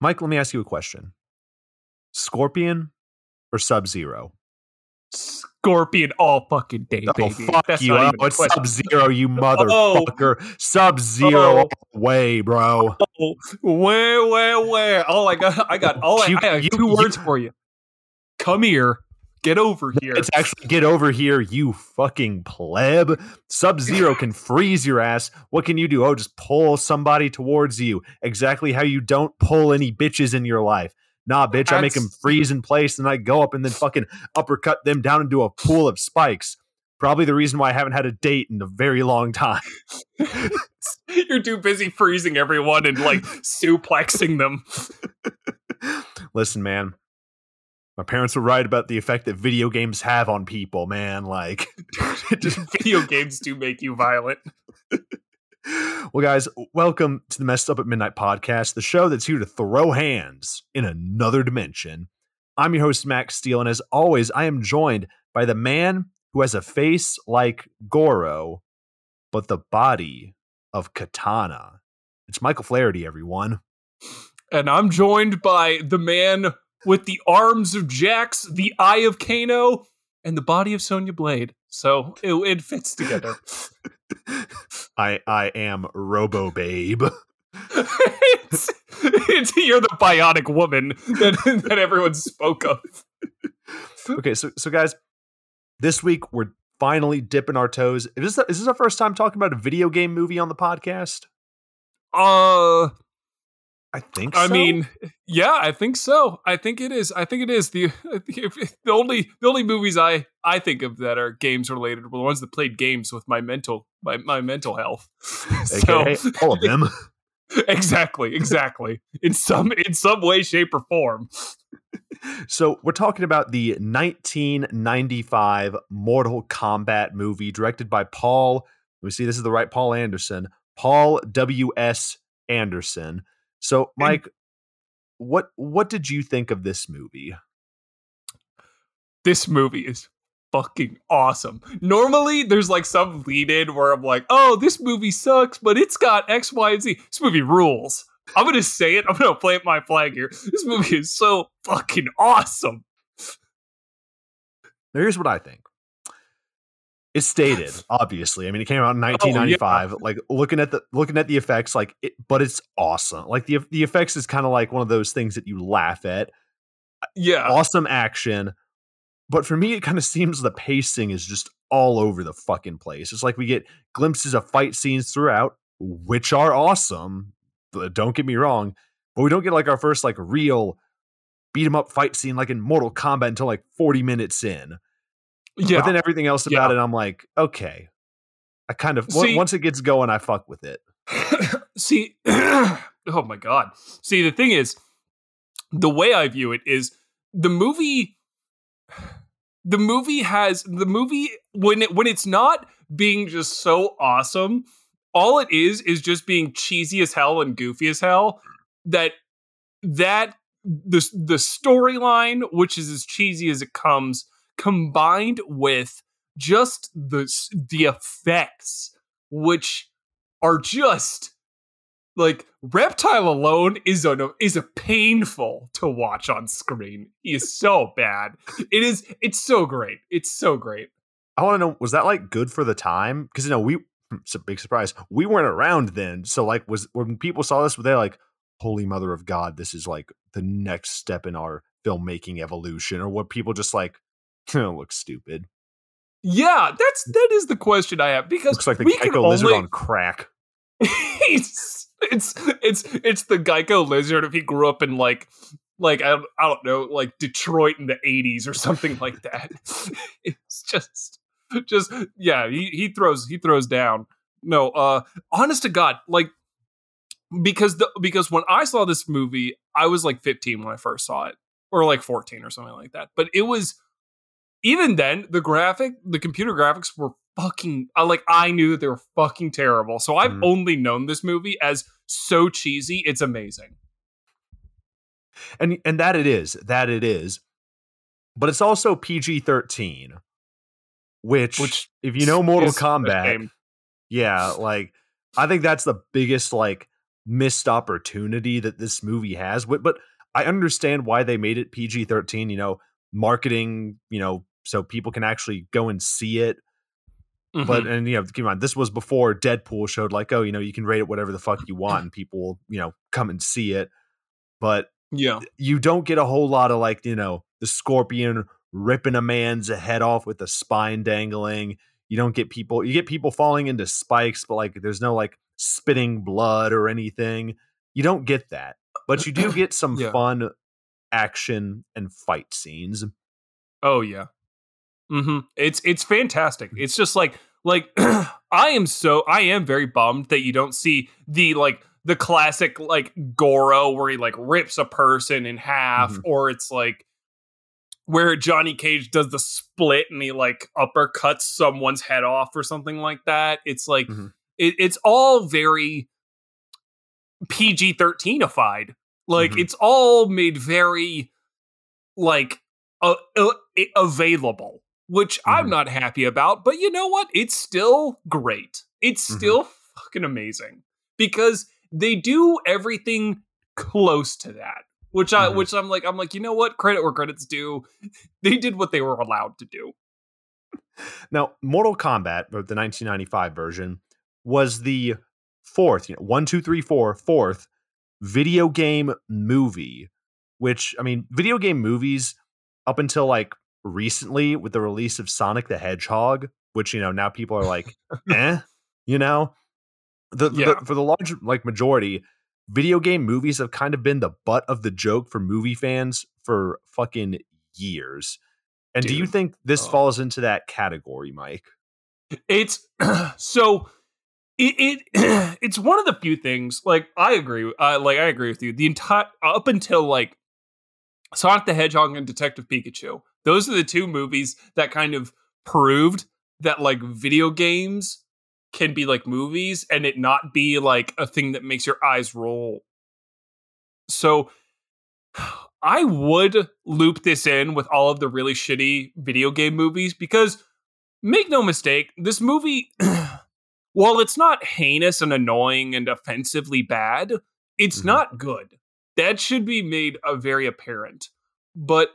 Mike, let me ask you a question. Scorpion or Sub-Zero? Scorpion all fucking day, baby. Fuck that's you. Not even it's Sub-Zero, you motherfucker. Oh. Sub-Zero all the way, bro. Oh. Where? Oh, I got all I have two words for you. Come here. Get over here. It's actually get over here, you fucking pleb. Sub-Zero can freeze your ass. What can you do? Oh, just pull somebody towards you. Exactly how you don't pull any bitches in your life. Nah, bitch, I make them freeze in place and I go up and then fucking uppercut them down into a pool of spikes. Probably the reason why I haven't had a date in a very long time. You're too busy freezing everyone and like suplexing them. Listen, man, my parents were right about the effect that video games have on people, man. Like, just video games do make you violent. Well, guys, welcome to the Messed Up at Midnight podcast, the show that's here to throw hands in another dimension. I'm your host, Max Steele, and as always, I am joined by the man who has a face like Goro, but the body of Kitana. It's Michael Flaherty, everyone. And I'm joined by the man with the arms of Jax, the eye of Kano, and the body of Sonya Blade. So it fits together. I am Robo Babe. You're the bionic woman that everyone spoke of. Okay, so guys, this week we're finally dipping our toes. Is this our first time talking about a video game movie on the podcast? I think so. I mean, yeah, I think so. I think it is. I think it is. The only movies I think of that are games related were the ones that played games with my mental health. Okay, so, all of them. Exactly. In some way, shape, or form. So we're talking about the 1995 Mortal Kombat movie directed by Paul. Let me see. This is the right Paul Anderson. Paul W.S. Anderson. So, Mike, what did you think of this movie? This movie is fucking awesome. Normally, there's like some lead-in where I'm like, oh, this movie sucks, but it's got X, Y, and Z. This movie rules. I'm going to say it. I'm going to plant my flag here. This movie is so fucking awesome. Here's what I think. It's dated, obviously. I mean, it came out in 1995. Oh, yeah. Like looking at the effects, like, but it's awesome. Like the effects is kind of like one of those things that you laugh at. Yeah, awesome action. But for me, it kind of seems the pacing is just all over the fucking place. It's like we get glimpses of fight scenes throughout, which are awesome. Don't get me wrong, but we don't get like our first like real beat 'em up fight scene like in Mortal Kombat until like 40 minutes in. Yeah. But then everything else about it, I'm like, okay. I kind of, once it gets going, I fuck with it. See, oh my God. See, the thing is, the way I view it is the movie when it's not being just so awesome, all it is just being cheesy as hell and goofy as hell that the storyline, which is as cheesy as it comes, combined with just the effects, which are just like Reptile alone is a painful to watch on screen. He is so bad. It's so great. It's so great. I want to know, was that like good for the time? Because it's a big surprise. We weren't around then, so like when people saw this, were they like, "Holy mother of God, this is like the next step in our filmmaking evolution," or what people just like? It looks stupid. Yeah, that is the question I have, because looks like the Geico lizard on crack. it's the Geico lizard if he grew up in like I don't know like Detroit in the 80s or something like that. It's just yeah, he throws down. No, honest to God, like because when I saw this movie, I was like 15 when I first saw it, or like 14 or something like that. But it was. Even then, the computer graphics were fucking, I knew that they were fucking terrible. So I've only known this movie as so cheesy, it's amazing. And that it is. But it's also PG-13, which if you know Mortal Kombat, yeah, like I think that's the biggest like missed opportunity that this movie has. But I understand why they made it PG-13, you know, marketing, you know, so people can actually go and see it. Mm-hmm. But, and, you know, keep in mind, this was before Deadpool showed, like, oh, you know, you can rate it whatever the fuck you want and people will, you know, come and see it. But yeah, you don't get a whole lot of, like, you know, the Scorpion ripping a man's head off with a spine dangling. You don't get people, you get people falling into spikes, but, like, there's no, like, spitting blood or anything. You don't get that, but you do get some fun action and fight scenes. Oh yeah. Mm-hmm. It's fantastic. It's just like I am very bummed that you don't see the, like, the classic, like, Goro where he, like, rips a person in half, mm-hmm. or it's like where Johnny Cage does the split and he, like, uppercuts someone's head off or something like that. It's like, mm-hmm. it's all very PG-13ified. Like, mm-hmm. it's all made very, like, available, which mm-hmm. I'm not happy about. But you know what? It's still great. It's still mm-hmm. fucking amazing because they do everything close to that. Which I, mm-hmm. which I'm like, you know what? Credit where credit's due. They did what they were allowed to do. Now, Mortal Kombat, the 1995 version, was the fourth, you know, 4th video game movie. Which, I mean, video game movies up until, like, recently with the release of Sonic the Hedgehog, which, you know, now people are like, eh, you know, for the large, like, majority. Video game movies have kind of been the butt of the joke for movie fans for fucking years. And dude, do you think this falls into that category, Mike? It's so it's one of the few things, like, I agree with you. The entire up until, like, Sonic the Hedgehog and Detective Pikachu, those are the two movies that kind of proved that, like, video games can be like movies and it not be like a thing that makes your eyes roll. So I would loop this in with all of the really shitty video game movies because, make no mistake, this movie, while it's not heinous and annoying and offensively bad, it's mm-hmm. not good. That should be made very apparent. But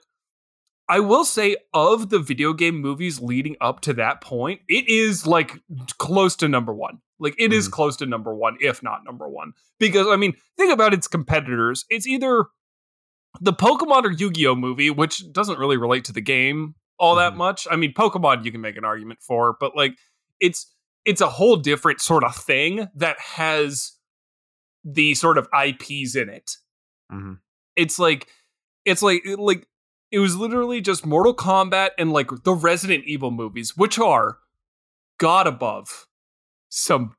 I will say, of the video game movies leading up to that point, it is, like, close to number one. Like, it is close to number one, if not number one. Because, I mean, think about its competitors. It's either the Pokemon or Yu-Gi-Oh movie, which doesn't really relate to the game all that much. I mean, Pokemon you can make an argument for, but, like, it's a whole different sort of thing that has the sort of IPs in it. Mm-hmm. It's like, it was literally just Mortal Kombat and, like, the Resident Evil movies, which are God above some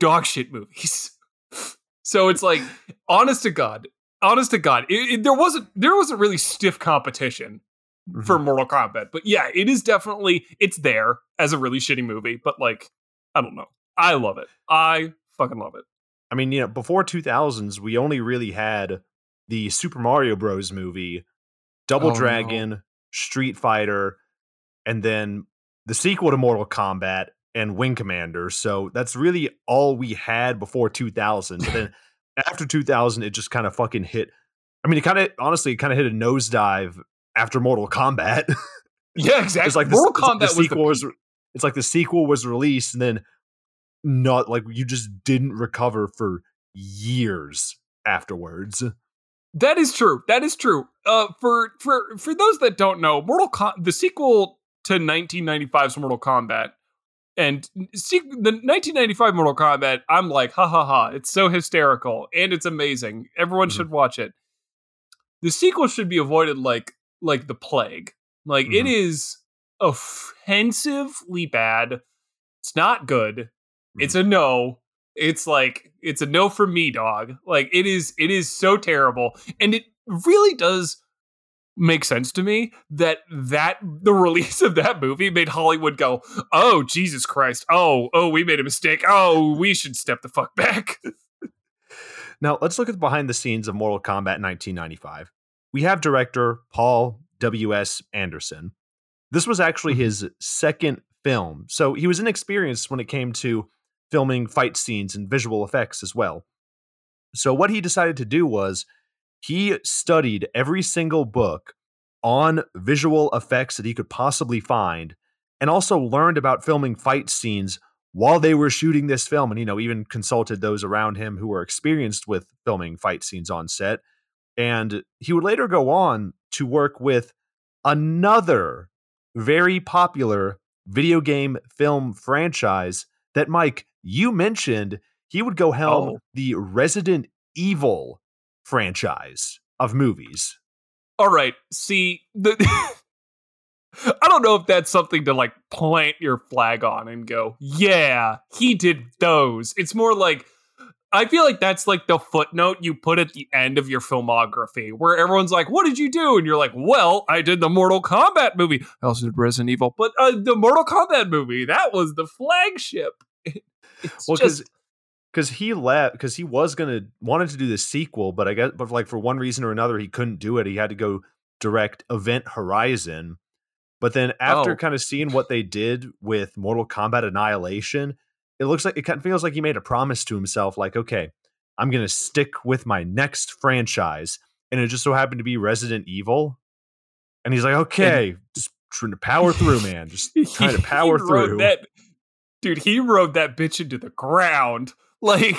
dog shit movies. So it's like, honest to God, there wasn't really stiff competition for Mortal Kombat, but yeah, it is definitely, it's there as a really shitty movie, but, like, I don't know. I love it. I fucking love it. I mean, you know, before 2000s, we only really had the Super Mario Bros. Movie, Double Dragon, Street Fighter, and then the sequel to Mortal Kombat and Wing Commander. So that's really all we had before 2000. Then after 2000, it just kind of fucking hit. I mean, it kind of hit a nosedive after Mortal Kombat. Yeah, exactly. It's like the sequel was released and then not, like, you just didn't recover for years afterwards. That is true. For those that don't know, the sequel to 1995's Mortal Kombat and the 1995 Mortal Kombat, I'm like, ha ha ha, it's so hysterical and it's amazing. Everyone should watch it. The sequel should be avoided like the plague. Like it is offensively bad. It's not good. It's a no. It's like, it's a no for me, dog. Like, it is so terrible. And it really does make sense to me that the release of that movie made Hollywood go, oh, Jesus Christ. Oh, we made a mistake. Oh, we should step the fuck back. Now, let's look at the behind the scenes of Mortal Kombat 1995. We have director Paul W.S. Anderson. This was actually his second film. So he was inexperienced when it came to filming fight scenes and visual effects as well. So what he decided to do was he studied every single book on visual effects that he could possibly find, and also learned about filming fight scenes while they were shooting this film. And, you know, even consulted those around him who were experienced with filming fight scenes on set. And he would later go on to work with another very popular video game film franchise that, Mike, you mentioned. He would go helm the Resident Evil franchise of movies. All right. See, I don't know if that's something to, like, plant your flag on and go, yeah, he did those. It's more like, I feel like that's like the footnote you put at the end of your filmography where everyone's like, what did you do? And you're like, well, I did the Mortal Kombat movie. I also did Resident Evil, but the Mortal Kombat movie, that was the flagship. Because he left, because he was wanted to do the sequel, but I guess, for one reason or another, he couldn't do it. He had to go direct Event Horizon. But then after kind of seeing what they did with Mortal Kombat Annihilation, it looks like, it kind of feels like he made a promise to himself, like, okay, I'm going to stick with my next franchise. And it just so happened to be Resident Evil. And he's like, okay, just trying to power through, man. Just trying to power through. Dude, he rode that bitch into the ground. Like,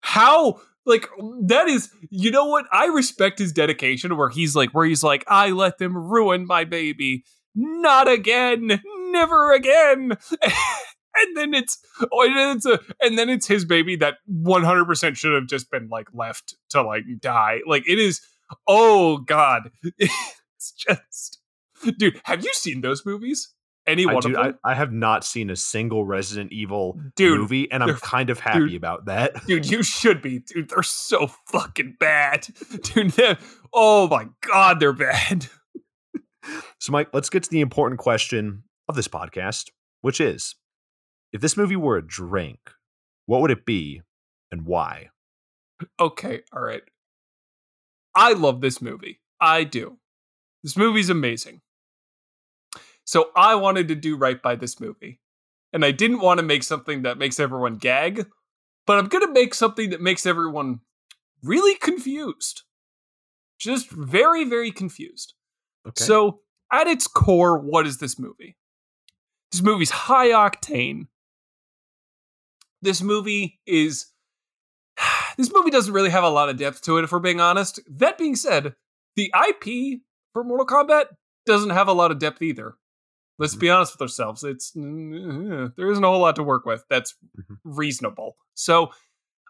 how, like, that is, you know what? I respect his dedication where he's like, I let them ruin my baby. Not again. Never again. and then it's his baby that 100% should have just been, like, left to, like, die. Like, it is, oh God. It's just, dude, have you seen those movies? Any one of them? I have not seen a single Resident Evil movie, and I'm kind of happy about that. Dude, you should be. Dude, they're so fucking bad. Dude, oh my God, they're bad. So, Mike, let's get to the important question of this podcast, which is, if this movie were a drink, what would it be and why? Okay, all right. I love this movie. I do. This movie's amazing. So I wanted to do right by this movie, and I didn't want to make something that makes everyone gag, but I'm going to make something that makes everyone really confused. Just very, very confused. Okay. So at its core, what is this movie? This movie's high octane. This movie doesn't really have a lot of depth to it, if we're being honest. That being said, the IP for Mortal Kombat doesn't have a lot of depth either. Let's be honest with ourselves. There isn't a whole lot to work with. That's reasonable. So,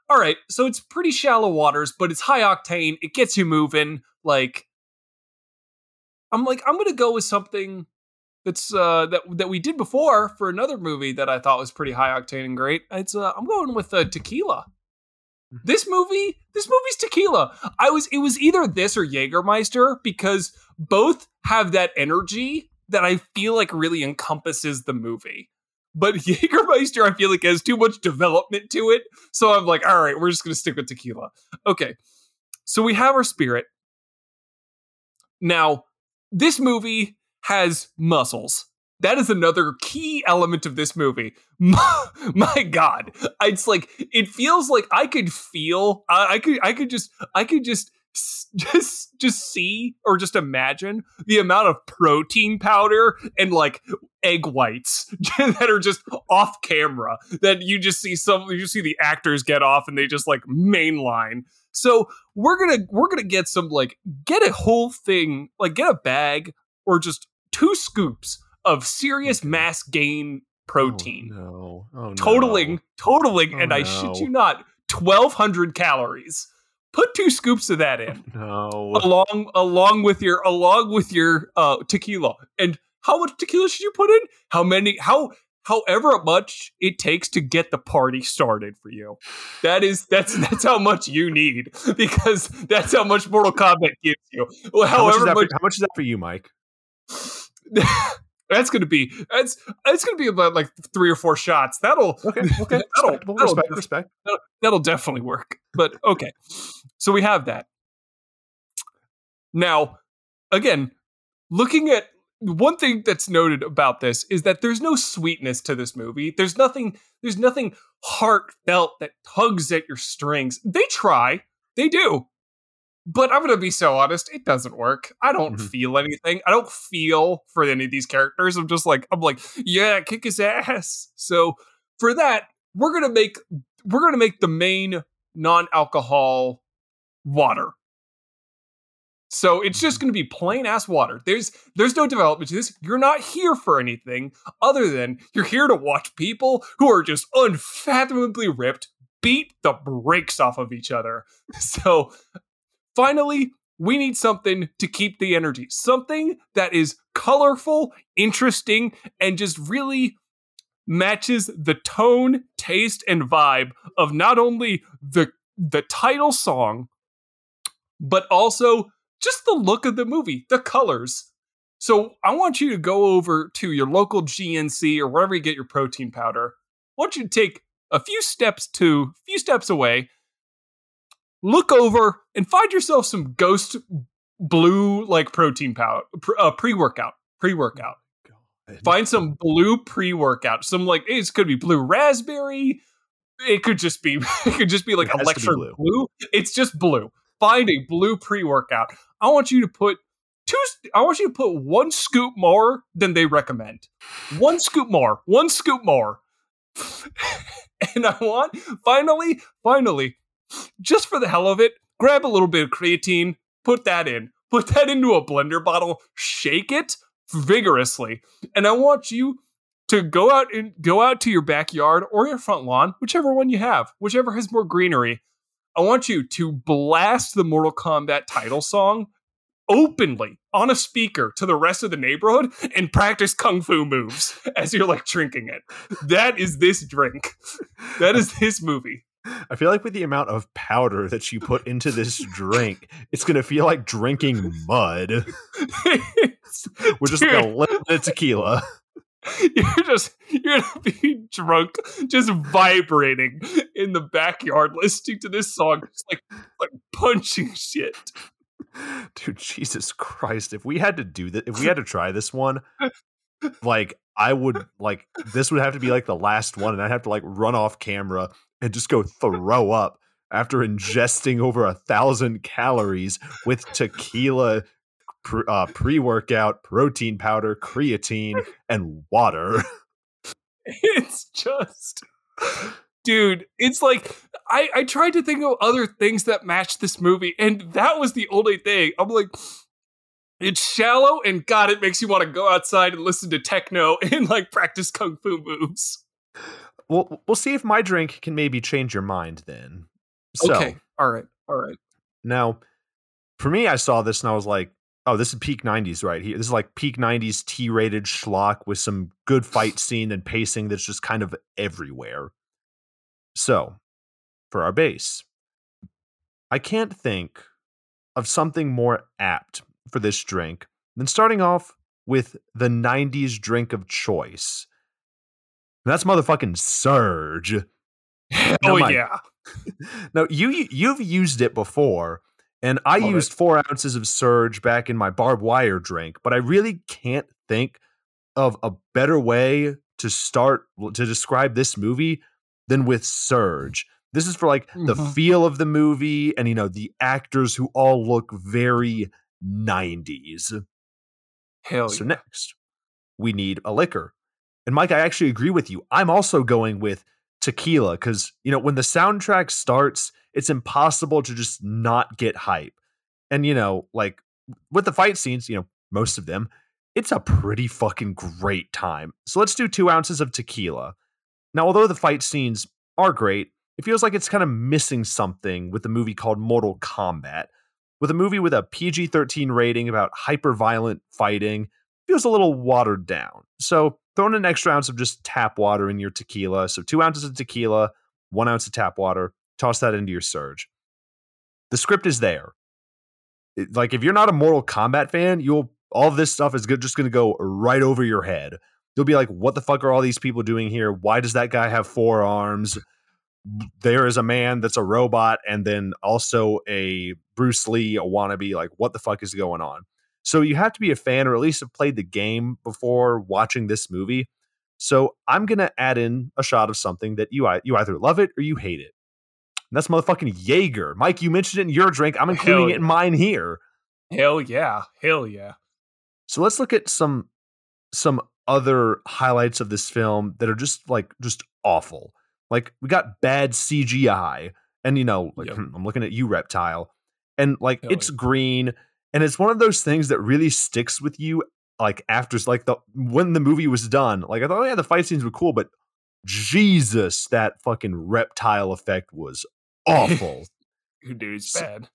all right. So it's pretty shallow waters, but it's high octane. It gets you moving. Like, I'm going to go with something that's that we did before for another movie that I thought was pretty high octane and great. I'm going with tequila. This movie's tequila. It was either this or Jägermeister, because both have that energy that I feel like really encompasses the movie. But Jägermeister, I feel like, has too much development to it. So I'm like, all right, we're just going to stick with tequila. Okay. So we have our spirit. Now, this movie has muscles. That is another key element of this movie. My God. It's like, it feels like I could feel, I could just see or just imagine the amount of protein powder and, like, egg whites that are just off camera that you see the actors get off and they just, like, mainline. So we're going to get some, like, get a whole thing, like, get a bag or just 2 scoops of serious mass gain protein. Oh, no. Oh, totaling. Oh, and I shit you not, 1,200 calories. Put 2 scoops of that in, along with your tequila. And how much tequila should you put in? How many? However much it takes to get the party started for you. That's how much you need, because that's how much Mortal Kombat gives you. How much is that for you, Mike? That's gonna be about, like, 3 or 4 shots. Okay. That'll respect. That'll definitely work. But okay, so we have that. Now, again, looking at one thing that's noted about this is that there's no sweetness to this movie. There's nothing heartfelt that tugs at your strings. They try. They do. But I'm going to be so honest. It doesn't work. I don't feel anything. I don't feel for any of these characters. I'm like, yeah, kick his ass. So for that, we're going to make the main non-alcohol water. So it's just going to be plain ass water. There's no development to this. You're not here for anything other than you're here to watch people who are just unfathomably ripped beat the brakes off of each other. So finally, we need something to keep the energy. Something that is colorful, interesting, and just really matches the tone, taste, and vibe of not only the title song, but also just the look of the movie, the colors. So I want you to go over to your local GNC or wherever you get your protein powder. I want you to take a few steps away, look over and find yourself some Ghost blue, like protein powder, pre-workout. Find some blue pre-workout. Some like, it could be blue raspberry. It could just be like electric blue. It's just blue. Find a blue pre-workout. I want you to put one scoop more than they recommend. One scoop more. And I want, finally, just for the hell of it, grab a little bit of creatine, put that into a blender bottle, shake it vigorously. And I want you to go out to your backyard or your front lawn, whichever one you have, whichever has more greenery. I want you to blast the Mortal Kombat title song openly on a speaker to the rest of the neighborhood and practice kung fu moves as you're like drinking it. That is this drink. That is this movie. I feel like with the amount of powder that you put into this drink, it's going to feel like drinking mud. We're just going to lick the tequila. You're gonna be drunk, just vibrating in the backyard, listening to this song, just like punching shit. Dude, Jesus Christ! If we had to try this one, like I would, like this would have to be like the last one, and I'd have to like run off camera and just go throw up after ingesting over 1,000 calories with tequila, pre-workout, protein powder, creatine, and water. It's just... Dude, it's like... I tried to think of other things that matched this movie, and that was the only thing. I'm like... It's shallow, and God, it makes you want to go outside and listen to techno and, like, practice kung fu moves. Well, we'll see if my drink can maybe change your mind, then. So, okay, all right. Now, for me, I saw this, and I was like, oh, this is peak 90s right here. This is like peak 90s T-rated schlock with some good fight scene and pacing that's just kind of everywhere. So, for our base, I can't think of something more apt for this drink than starting off with the 90s drink of choice. And that's motherfucking Surge. Oh, yeah. Now, you've used it before. And I used 4 ounces of Surge back in my barbed wire drink, but I really can't think of a better way to describe this movie than with Surge. This is for like the feel of the movie and, you know, the actors who all look very 90s. Hell yeah. So next, we need a liquor. And Mike, I actually agree with you. I'm also going with tequila because, you know, when the soundtrack starts, it's impossible to just not get hype. And, you know, like with the fight scenes, you know, most of them, it's a pretty fucking great time. So let's do 2 ounces of tequila. Now, although the fight scenes are great, it feels like it's kind of missing something with a movie called Mortal Kombat. With a movie with a PG-13 rating about hyper-violent fighting, it feels a little watered down. So throw in an extra ounce of just tap water in your tequila. So 2 ounces of tequila, 1 ounce of tap water. Toss that into your Surge. The script is there. Like, if you're not a Mortal Kombat fan, all of this stuff is just going to go right over your head. You'll be like, what the fuck are all these people doing here? Why does that guy have 4 arms? There is a man that's a robot and then also a Bruce Lee, a wannabe. Like, what the fuck is going on? So you have to be a fan or at least have played the game before watching this movie. So I'm going to add in a shot of something that you either love it or you hate it. And that's motherfucking Jaeger. Mike, you mentioned it in your drink. I'm including it in mine here. Hell yeah. Hell yeah. So let's look at some other highlights of this film that are just awful. Like, we got bad CGI and, you know, like, I'm looking at you, Reptile, and like, hell, it's green. And it's one of those things that really sticks with you. Like, after, like, the, when the movie was done, like, I thought, oh yeah, the fight scenes were cool, but Jesus, that fucking Reptile effect was awful. Dude, it's bad.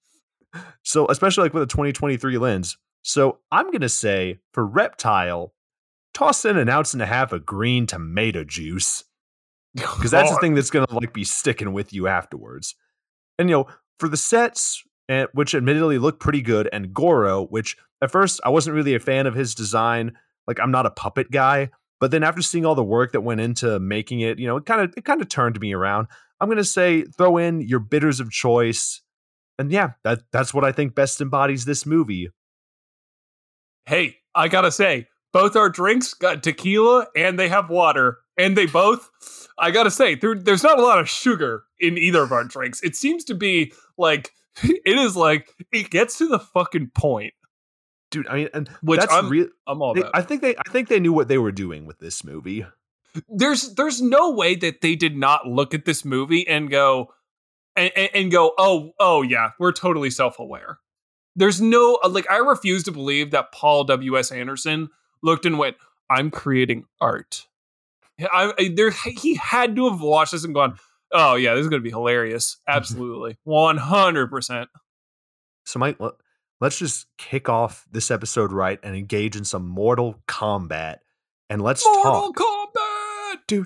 So especially like with a 2023 lens. So I'm going to say for Reptile, toss in an ounce and a half of green tomato juice. Because that's the thing that's going to like be sticking with you afterwards. And, you know, for the sets, which admittedly look pretty good, and Goro, which at first I wasn't really a fan of his design. Like, I'm not a puppet guy, but then after seeing all the work that went into making it, you know, it kind of turned me around. I'm going to say throw in your bitters of choice. And yeah, that's what I think best embodies this movie. Hey, I got to say, both our drinks got tequila and they have water. And they both, I got to say, there's not a lot of sugar in either of our drinks. It seems to be like, it is like, it gets to the fucking point. Dude, I mean, and which I'm all about. I think they knew what they were doing with this movie. There's no way that they did not look at this movie and go, and go, oh yeah, we're totally self-aware. There's no, like, I refuse to believe that Paul W.S. Anderson looked and went, I'm creating art. He had to have watched this and gone, oh yeah, this is going to be hilarious. Absolutely. 100%. So Mike, let's just kick off this episode right and engage in some Mortal Kombat, and let's talk. Mortal Kombat. Do.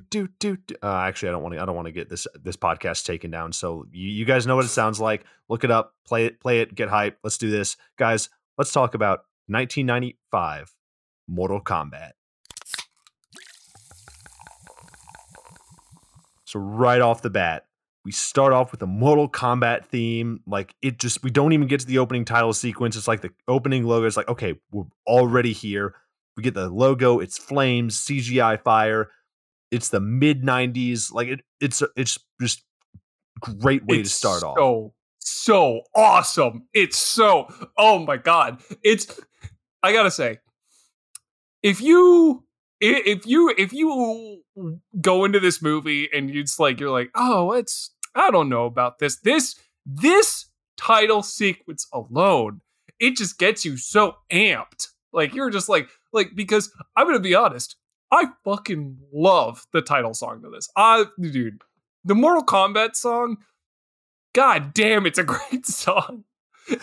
Actually, I don't want to get this podcast taken down. So you guys know what it sounds like. Look it up, play it, get hype. Let's do this, guys. Let's talk about 1995 Mortal Kombat. So right off the bat, we start off with a Mortal Kombat theme. Like, it just, we don't even get to the opening title sequence. It's like the opening logo is like, okay, we're already here. We get the logo. It's flames, CGI fire. It's the mid-90s. Like, it's just great way to start off. So awesome. It's so, oh my God. It's, I gotta say, if you go into this movie and you're like, oh, it's, I don't know about this title sequence alone, it just gets you so amped. Like, you're just like, because I'm going to be honest, I fucking love the title song to this. Dude, the Mortal Kombat song, God damn, it's a great song.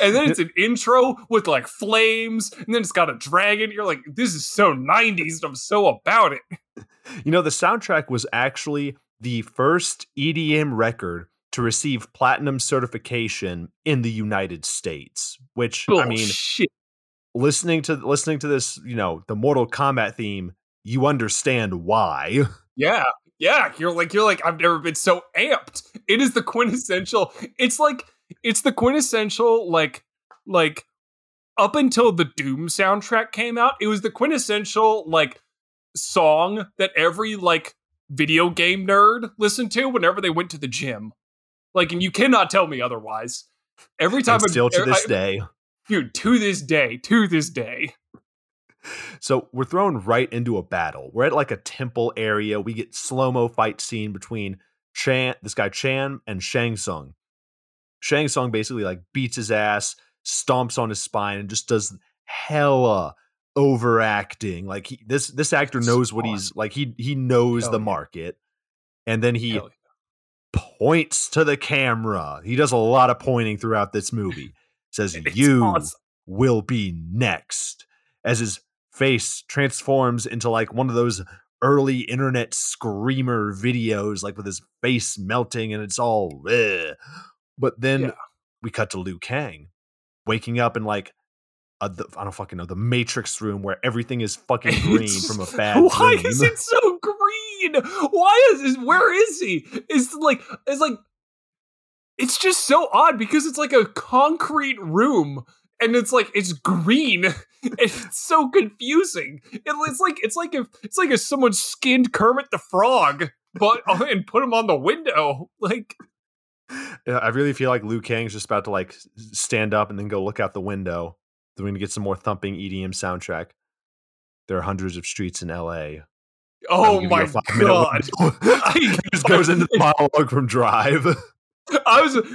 And then it's an intro with like flames, and then it's got a dragon. You're like, this is so 90s, and I'm so about it. You know, the soundtrack was actually the first EDM record to receive platinum certification in the United States, which, bullshit. I mean, listening to this, you know, the Mortal Kombat theme, you understand why. Yeah. Yeah. You're like, I've never been so amped. It is the quintessential. It's the quintessential, like up until the Doom soundtrack came out, it was the quintessential, like, song that every, like, video game nerd listened to whenever they went to the gym. Like, and you cannot tell me otherwise. Every time. Still to this day. Dude, to this day. So we're thrown right into a battle. We're at, like, a temple area. We get slow-mo fight scene between this guy Chan and Shang Tsung. Shang Tsung basically like beats his ass, stomps on his spine, and just does hella overacting. Like, this actor knows what he's like. He knows the market, and then he points to the camera. He does a lot of pointing throughout this movie. Says, "You will be next," as his face transforms into like one of those early internet screamer videos, like with his face melting and it's all. Ugh. But then we cut to Liu Kang waking up in like, I don't fucking know, the Matrix room where everything is fucking green from a bad Why dream. Is it so green? Why is it? Where is he? It's just so odd because it's like a concrete room and it's like it's green. It's so confusing. It's like if someone skinned Kermit the Frog, but and put him on the window. Like, yeah, I really feel like Liu Kang's just about to like stand up and then go look out the window. Then we're gonna get some more thumping EDM soundtrack. There are hundreds of streets in LA. Oh my god! He just goes into the monologue from Drive.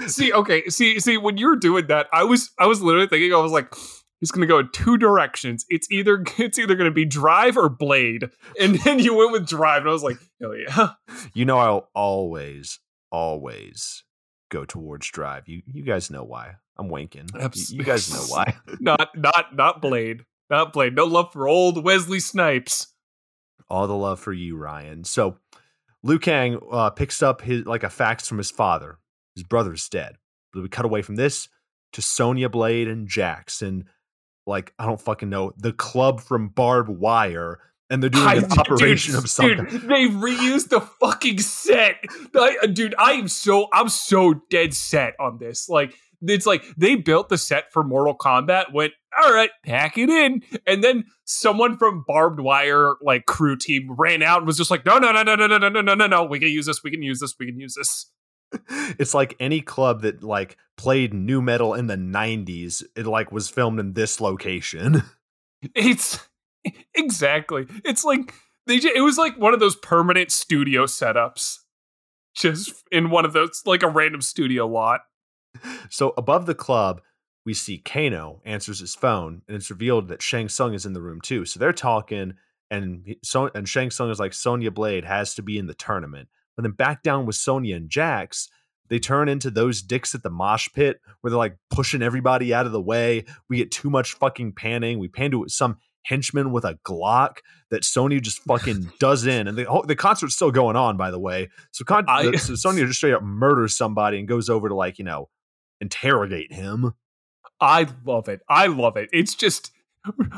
See, when you were doing that, I was literally thinking, I was like, he's gonna go in two directions. It's either gonna be Drive or Blade, and then you went with Drive, and I was like, hell yeah. You know, I'll always go towards Drive. You guys know why. I'm winking. You guys know why. Not Blade. Not Blade. No love for old Wesley Snipes. All the love for you, Ryan. So Liu Kang picks up a fax from his father. His brother's dead. But we cut away from this to Sonya Blade and Jax and I don't fucking know, the club from Barbed Wire, and they're doing an operation of something. Dude, they reused the fucking set. I'm so dead set on this. It's like they built the set for Mortal Kombat, went, all right, pack it in. And then someone from Barbed Wire, crew team ran out and was just like, no. We can use this. It's like any club that, played nu metal in the 90s, it, was filmed in this location. Exactly. It's like, it was like one of those permanent studio setups. Just in one of those, a random studio lot. So above the club, we see Kano answers his phone, and it's revealed that Shang Tsung is in the room too. So they're talking, and Shang Tsung is like, Sonya Blade has to be in the tournament. But then back down with Sonya and Jax, they turn into those dicks at the mosh pit where they're pushing everybody out of the way. We get too much fucking panning. We pan to some henchman with a Glock that Sonya just fucking does in. And the concert's still going on, by the way. So Sonya just straight up murders somebody and goes over to interrogate him. I love it. It's just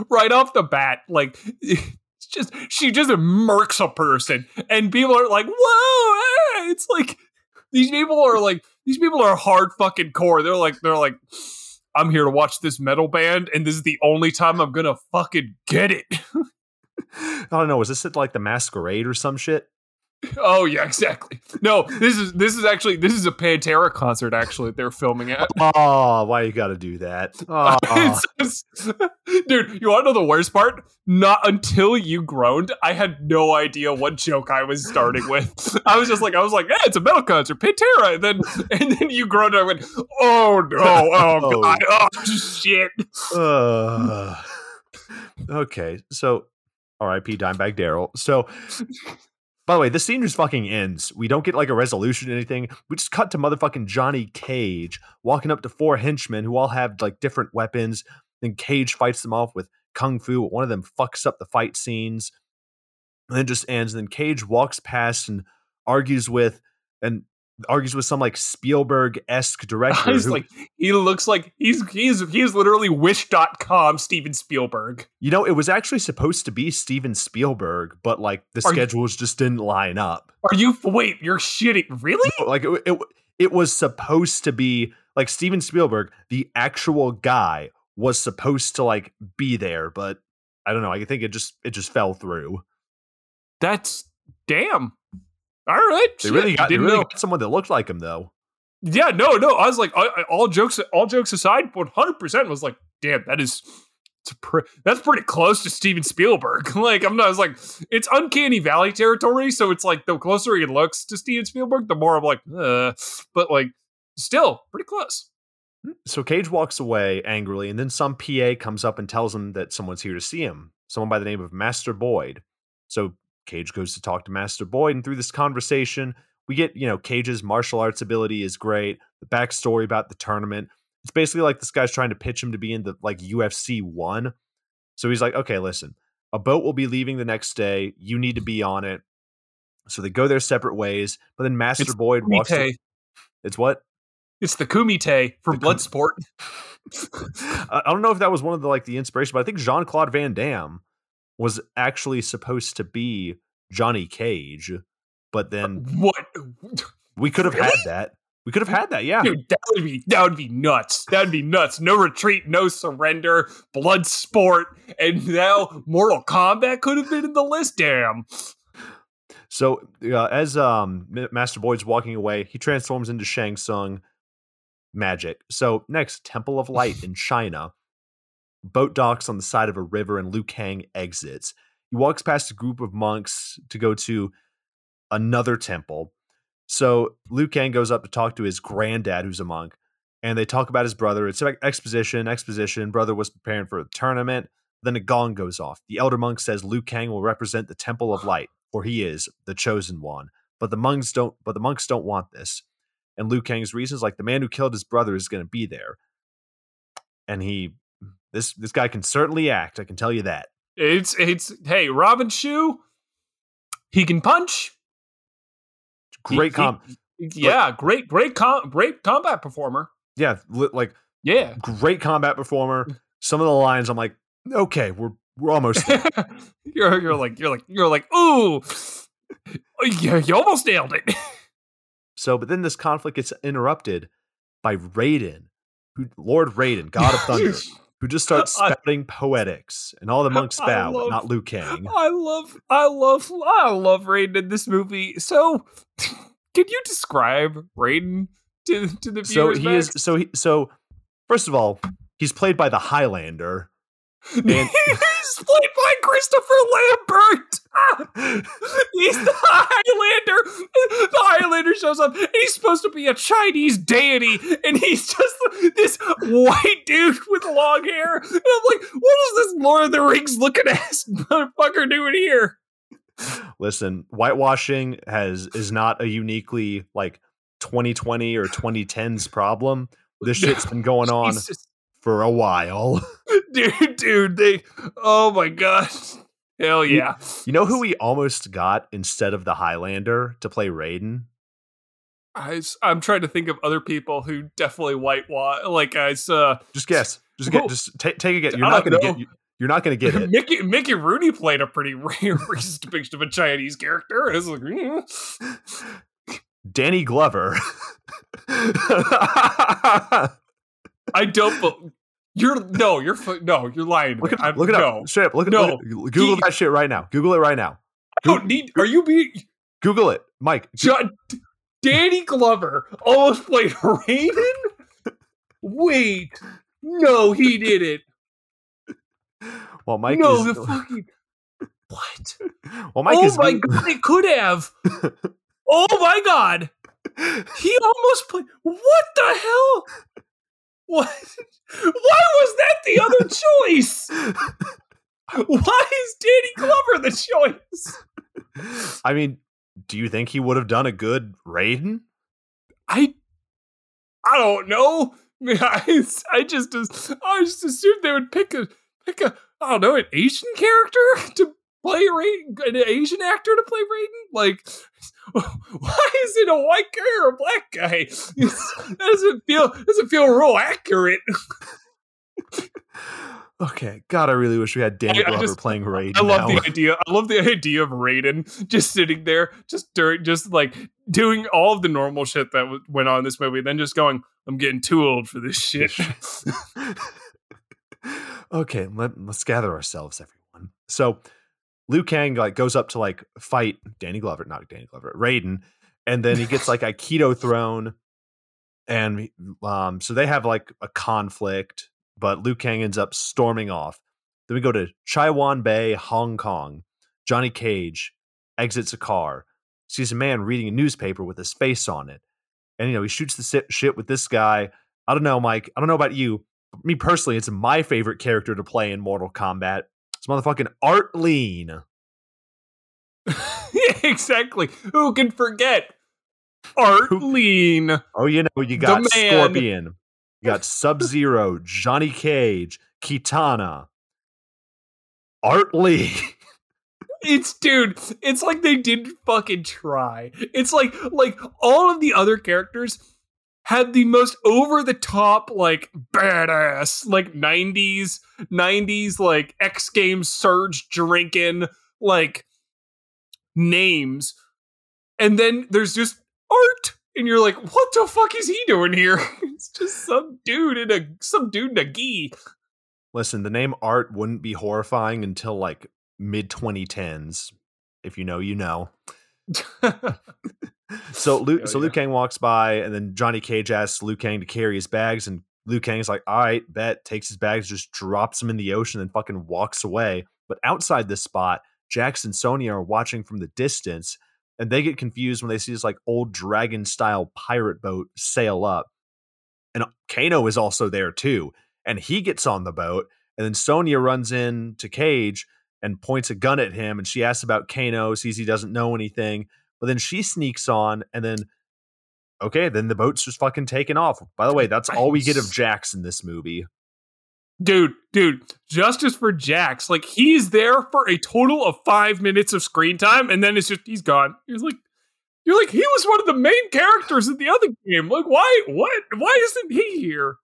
right off the bat, it's just, she just murks a person and people are like, whoa, ah! It's like these people are hard fucking core. They're like, I'm here to watch this metal band and this is the only time I'm gonna fucking get it. I don't know, is this at the Masquerade or some shit? Oh yeah, exactly. No, this is a Pantera concert actually they're filming at. Oh, why you gotta do that? Oh. Dude, you wanna know the worst part? Not until you groaned, I had no idea what joke I was starting with. I was like, yeah, it's a metal concert, Pantera, and then you groaned and I went, oh no, oh god, oh shit. Okay, so R.I.P. Dimebag Darrell. So by the way, this scene just fucking ends. We don't get a resolution or anything. We just cut to motherfucking Johnny Cage walking up to four henchmen who all have different weapons. Then Cage fights them off with kung fu. One of them fucks up the fight scenes. And then it just ends. And then Cage walks past and argues with some Spielberg-esque director. He looks like he's literally wish.com Steven Spielberg. You know, it was actually supposed to be Steven Spielberg, but the schedules just didn't line up. Wait, you're shitting. Really? No, it was supposed to be Steven Spielberg, the actual guy was supposed to be there, but I don't know. I think it just fell through. That's damn. All right. They really got someone that looked like him, though. Yeah, no. I was like, all jokes aside, 100% was like, damn, that's pretty close to Steven Spielberg. It's uncanny valley territory. So it's the closer he looks to Steven Spielberg, the more I'm like, but still pretty close. So Cage walks away angrily, and then some PA comes up and tells him that someone's here to see him. Someone by the name of Master Boyd. So Cage goes to talk to Master Boyd, and through this conversation, we get, Cage's martial arts ability is great, the backstory about the tournament. It's basically this guy's trying to pitch him to be in the, UFC 1. So he's like, okay, listen, a boat will be leaving the next day. You need to be on it. So they go their separate ways, but then Boyd walks... It's what? It's the Kumite from Bloodsport. I don't know if that was one of the inspiration, but I think Jean-Claude Van Damme was actually supposed to be Johnny Cage, but then we could have had that. We could have had that, yeah. Dude, that would be nuts. That would be nuts. No retreat, no surrender, blood sport, and now Mortal Kombat could have been in the list. Damn. So as Master Boyd's walking away, he transforms into Shang Tsung magic. So next, Temple of Light in China. Boat docks on the side of a river, and Liu Kang exits. He walks past a group of monks to go to another temple. So Liu Kang goes up to talk to his granddad, who's a monk, and they talk about his brother. It's like exposition. Brother was preparing for a tournament. Then a gong goes off. The elder monk says Liu Kang will represent the Temple of Light, for he is the chosen one. But the monks don't want this. And Liu Kang's reasons, like the man who killed his brother is going to be there. And this guy can certainly act. I can tell you that. Hey, Robin Shou, he can punch. Great combat performer. Great combat performer. Some of the lines, I'm like, okay, we're almost there. you're like, ooh, you almost nailed it. So, but then this conflict gets interrupted by Raiden, Lord Raiden, God of Thunder, who just starts spouting poetics, and all the monks bow, but not Liu Kang. I love Raiden in this movie. So, can you describe Raiden to the viewers? So first of all, he's played by the Highlander. And he's played by Christopher Lambert. He's the Highlander. The Highlander shows up, and he's supposed to be a Chinese deity, and he's just this white dude with long hair. And I'm like, what is this Lord of the Rings looking ass motherfucker doing here? Listen, whitewashing is not a uniquely like 2020 or 2010s problem. This shit's been going on for a while. Dude, oh my god. Hell yeah. You know who we almost got instead of the Highlander to play Raiden? I'm trying to think of other people who definitely whitewash. Like just guess. Just take a guess. You're not going to get it. Mickey Rooney played a pretty racist depiction of a Chinese character. It's like Danny Glover. I don't. You're lying. Look it up. Straight up. Google that shit right now. Google it right now. Google it, Mike. Danny Glover almost played Raiden. Wait, no, he didn't. Well, Mike. No, the fucking what? Well, Mike is. Oh my god, it could have. Oh my god, he almost played. What the hell? What? Why was that the other choice? Why is Danny Glover the choice? I mean, do you think he would have done a good Raiden? I don't know. I just assumed they would pick a I don't know, an Asian character to play Raiden, an Asian actor to play Raiden. Like, why is it a white guy or a black guy? Doesn't feel real accurate. Okay, God, I really wish we had Danny Glover playing Raiden. I love the idea of Raiden just sitting there, just doing all of the normal shit that went on in this movie, then just going, "I'm getting too old for this shit." Okay, let's gather ourselves, everyone. So Liu Kang goes up to fight Raiden, and then he gets Aikido thrown, and so they have a conflict, but Liu Kang ends up storming off. Then we go to Chai Wan Bay, Hong Kong. Johnny Cage exits a car, sees a man reading a newspaper with his face on it, and he shoots the shit with this guy. I don't know, Mike. I don't know about you. Me personally, it's my favorite character to play in Mortal Kombat. It's motherfucking Art Lean. Exactly. Who can forget Art Lean? Oh, you got Scorpion. You got Sub-Zero, Johnny Cage, Kitana. Art Lean. It's like they didn't fucking try. It's like all of the other characters had the most over-the-top, badass, 90s, X Games Surge drinking, names. And then there's just Art. and you're like, what the fuck is he doing here? It's just some dude in a gi. Listen, the name Art wouldn't be horrifying until like mid-2010s. If you know, you know. So Liu Kang walks by, and then Johnny Cage asks Liu Kang to carry his bags, and Liu Kang's like, all right, bet, takes his bags, just drops them in the ocean, and fucking walks away. But outside this spot, Jax and Sonya are watching from the distance, and they get confused when they see this like old dragon style pirate boat sail up. And Kano is also there too, and he gets on the boat, and then Sonya runs in to Cage and points a gun at him, and she asks about Kano, sees he doesn't know anything, but then she sneaks on, and then okay, then the boat's just fucking taken off. By the way, that's all we get of Jax in this movie. Dude, justice for Jax. Like, he's there for a total of 5 minutes of screen time, and then it's just, he's gone. You're like, he was one of the main characters in the other game. Like, why isn't he here?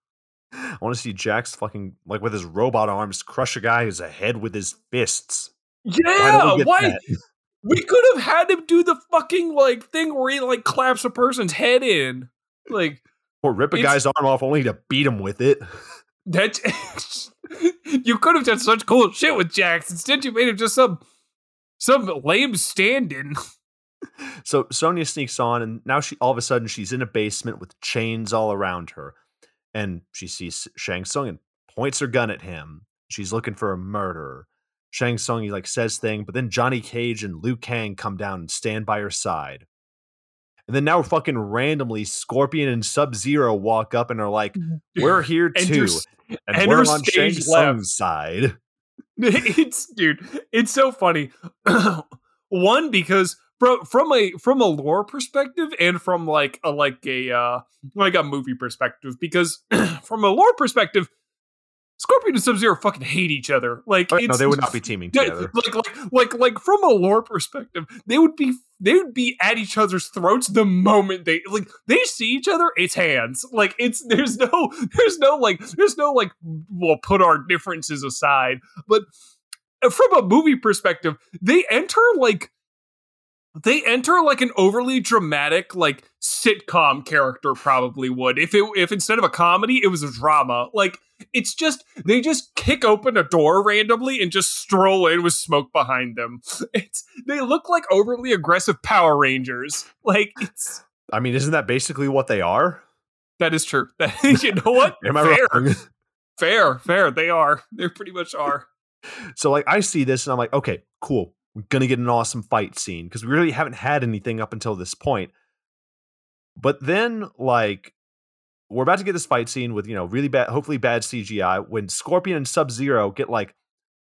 I want to see Jax fucking, like, with his robot arms, crush a guy who's ahead with his fists. Yeah, why? We could have had him do the fucking, like, thing where he, like, claps a person's head in. Like, or rip a guy's arm off only to beat him with it. You could have done such cool shit with Jax. Instead, you made him just some lame stand-in. So Sonya sneaks on, and now she all of a sudden she's in a basement with chains all around her. And she sees Shang Tsung and points her gun at him. She's looking for a murderer. Shang Tsung, he like says thing, but then Johnny Cage and Liu Kang come down and stand by her side. And then now fucking randomly Scorpion and Sub-Zero walk up and are like, we're here too. And we're on Shang Tsung's side. It's so funny. One, because from a lore perspective and from like a movie perspective, because from a lore perspective, Scorpion and Sub-Zero fucking hate each other. Like, oh, no, they would not be teaming together. Like from a lore perspective, they would be at each other's throats the moment they see each other. It's hands. Like, it's there's no we'll put our differences aside. But from a movie perspective, they enter like an overly dramatic like sitcom character probably would if instead of a comedy it was a drama. Like, it's just they just kick open a door randomly and just stroll in with smoke behind them. They look like overly aggressive Power Rangers. Like, it's, I mean, isn't that basically what they are? That is true. You know what? Am I wrong? Fair. They are. They pretty much are. So like I see this and I'm like, okay, cool. We're going to get an awesome fight scene because we really haven't had anything up until this point. But then, like, we're about to get this fight scene with, you know, really bad, hopefully bad CGI when Scorpion and Sub-Zero get, like,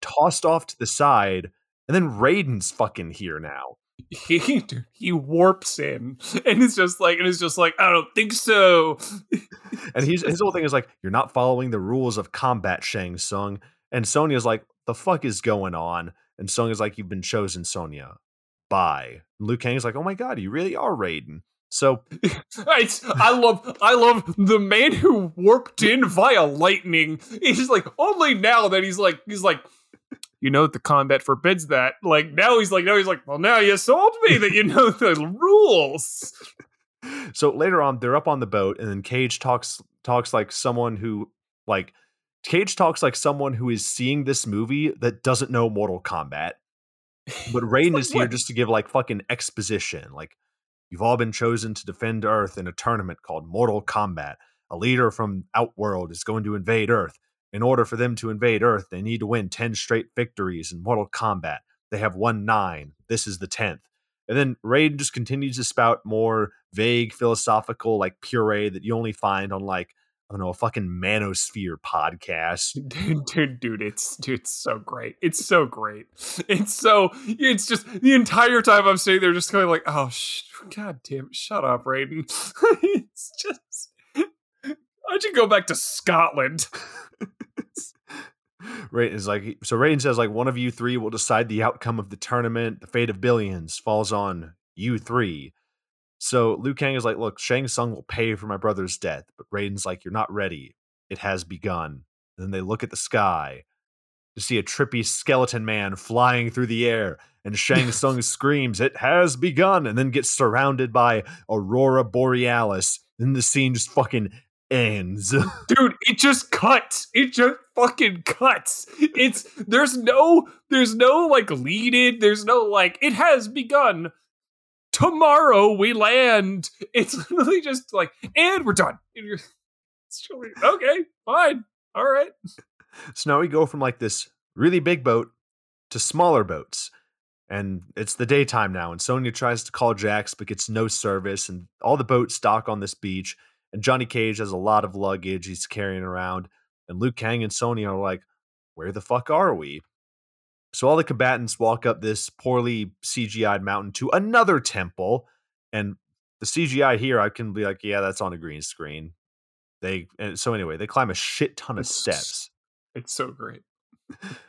tossed off to the side. And then Raiden's fucking here now. He warps in and it's just like, I don't think so. And his whole thing is like, you're not following the rules of combat, Shang Tsung. And Sonya's like, the fuck is going on? And Sonya's like, you've been chosen, Sonya. Bye. And Liu Kang's like, oh my god, you really are Raiden. So I love the man who warped in via lightning. He's like, only now that he's like, you know, the combat forbids that. Like, now he's like, well, now you sold me that you know the rules. So later on, they're up on the boat, and then Cage talks like someone who like. Cage talks like someone who is seeing this movie that doesn't know Mortal Kombat. But Raiden is here just to give like fucking exposition. Like, you've all been chosen to defend Earth in a tournament called Mortal Kombat. A leader from Outworld is going to invade Earth. In order for them to invade Earth, they need to win 10 straight victories in Mortal Kombat. They have won 9. This is the 10th. And then Raiden just continues to spout more vague philosophical like puree that you only find on like, I don't know, a fucking Manosphere podcast. Dude, it's so great. It's so great. It's just the entire time I'm sitting there just kind of like, oh, god damn it, shut up, Raiden. It's just, why'd you go back to Scotland? Raiden's like, so Raiden says like, one of you three will decide the outcome of the tournament. The fate of billions falls on you three. So Liu Kang is like, look, Shang Tsung will pay for my brother's death. But Raiden's like, you're not ready. It has begun. And then they look at the sky. to see a trippy skeleton man flying through the air, and Shang Tsung screams, "It has begun," and then gets surrounded by Aurora Borealis. Then the scene just fucking ends. Dude, it just cuts. It just fucking cuts. It's there's no like lead in. There's no like, it has begun. Tomorrow we land. It's literally just like, and we're done. And you're, it's really, okay, fine. All right. So now we go from like this really big boat to smaller boats. And it's the daytime now. And Sonya tries to call Jax, but gets no service. And all the boats dock on this beach. And Johnny Cage has a lot of luggage he's carrying around. And Liu Kang and Sonya are like, where the fuck are we? So all the combatants walk up this poorly CGI'd mountain to another temple. And the CGI here, I can be like, yeah, that's on a green screen. They climb a shit ton of steps. It's so great.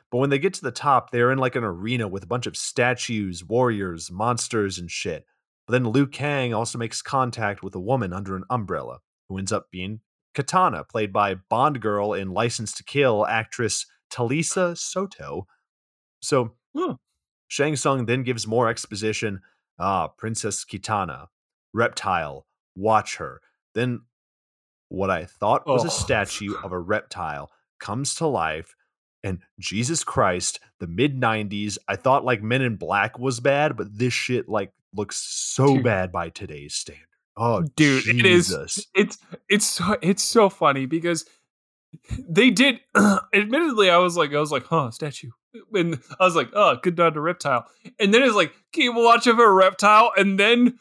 But when they get to the top, they're in like an arena with a bunch of statues, warriors, monsters, and shit. But then Liu Kang also makes contact with a woman under an umbrella, who ends up being Kitana, played by Bond girl in License to Kill actress Talisa Soto. So Shang Tsung then gives more exposition. Princess Kitana, reptile, watch her. Then what I thought was a statue of a reptile comes to life. And Jesus Christ, the mid-90s, I thought like Men in Black was bad, but this shit like looks so bad by today's standard. Oh, dude, Jesus. It's so funny because they did. Admittedly, I was like, huh, statue. And I was like, oh, good nod to reptile. And then it's like, keep watch of a reptile. And then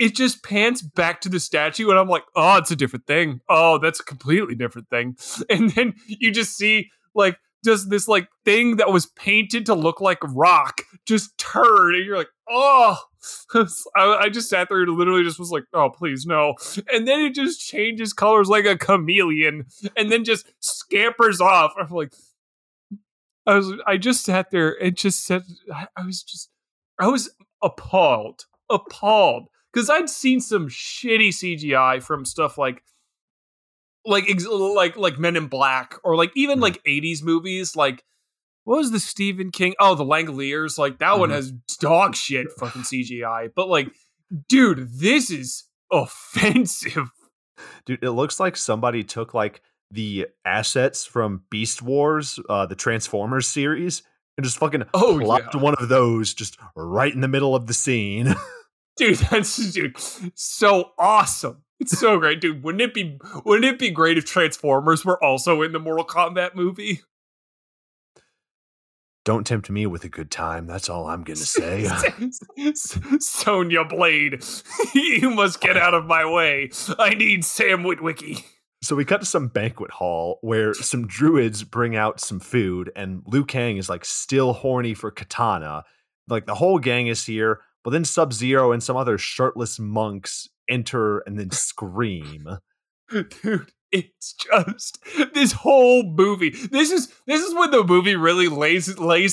it just pants back to the statue. And I'm like, oh, it's a different thing. Oh, that's a completely different thing. And then you just see like, just this like thing that was painted to look like rock just turn, and you're like, oh, I just sat there and literally just was like, oh, please no. And then it just changes colors like a chameleon and then just scampers off. I'm like, I was appalled because I'd seen some shitty CGI from stuff like Men in Black, or like even like 80s movies, like what was the Stephen King? Oh, The Langoliers, like that one has dog shit fucking CGI. But like, dude, this is offensive. Dude, it looks like somebody took like the assets from Beast Wars, the Transformers series, and just fucking plopped one of those just right in the middle of the scene. Dude, that's so awesome. It's so great, dude. Wouldn't it be great if Transformers were also in the Mortal Kombat movie? Don't tempt me with a good time. That's all I'm going to say. Sonya Blade, you must get out of my way. I need Sam Witwicky. So we cut to some banquet hall where some druids bring out some food, and Liu Kang is like still horny for Kitana. Like the whole gang is here, but then Sub-Zero and some other shirtless monks enter and then scream. Dude, it's just this whole movie. This is when the movie really lays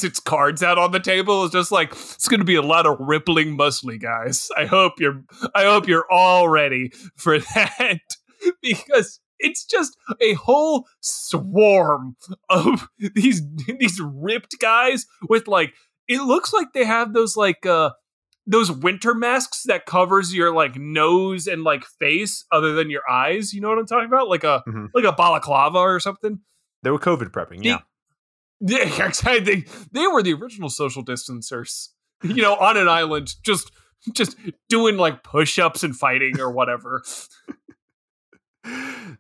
its cards out on the table. It's just like, it's going to be a lot of rippling muscly guys. I hope you're all ready for that, because it's just a whole swarm of these ripped guys with like, it looks like they have those like those winter masks that covers your like nose and like face other than your eyes. You know what I'm talking about? Like a, like a balaclava or something. They were COVID prepping. They were the original social distancers, you know, on an island, just doing like push-ups and fighting or whatever.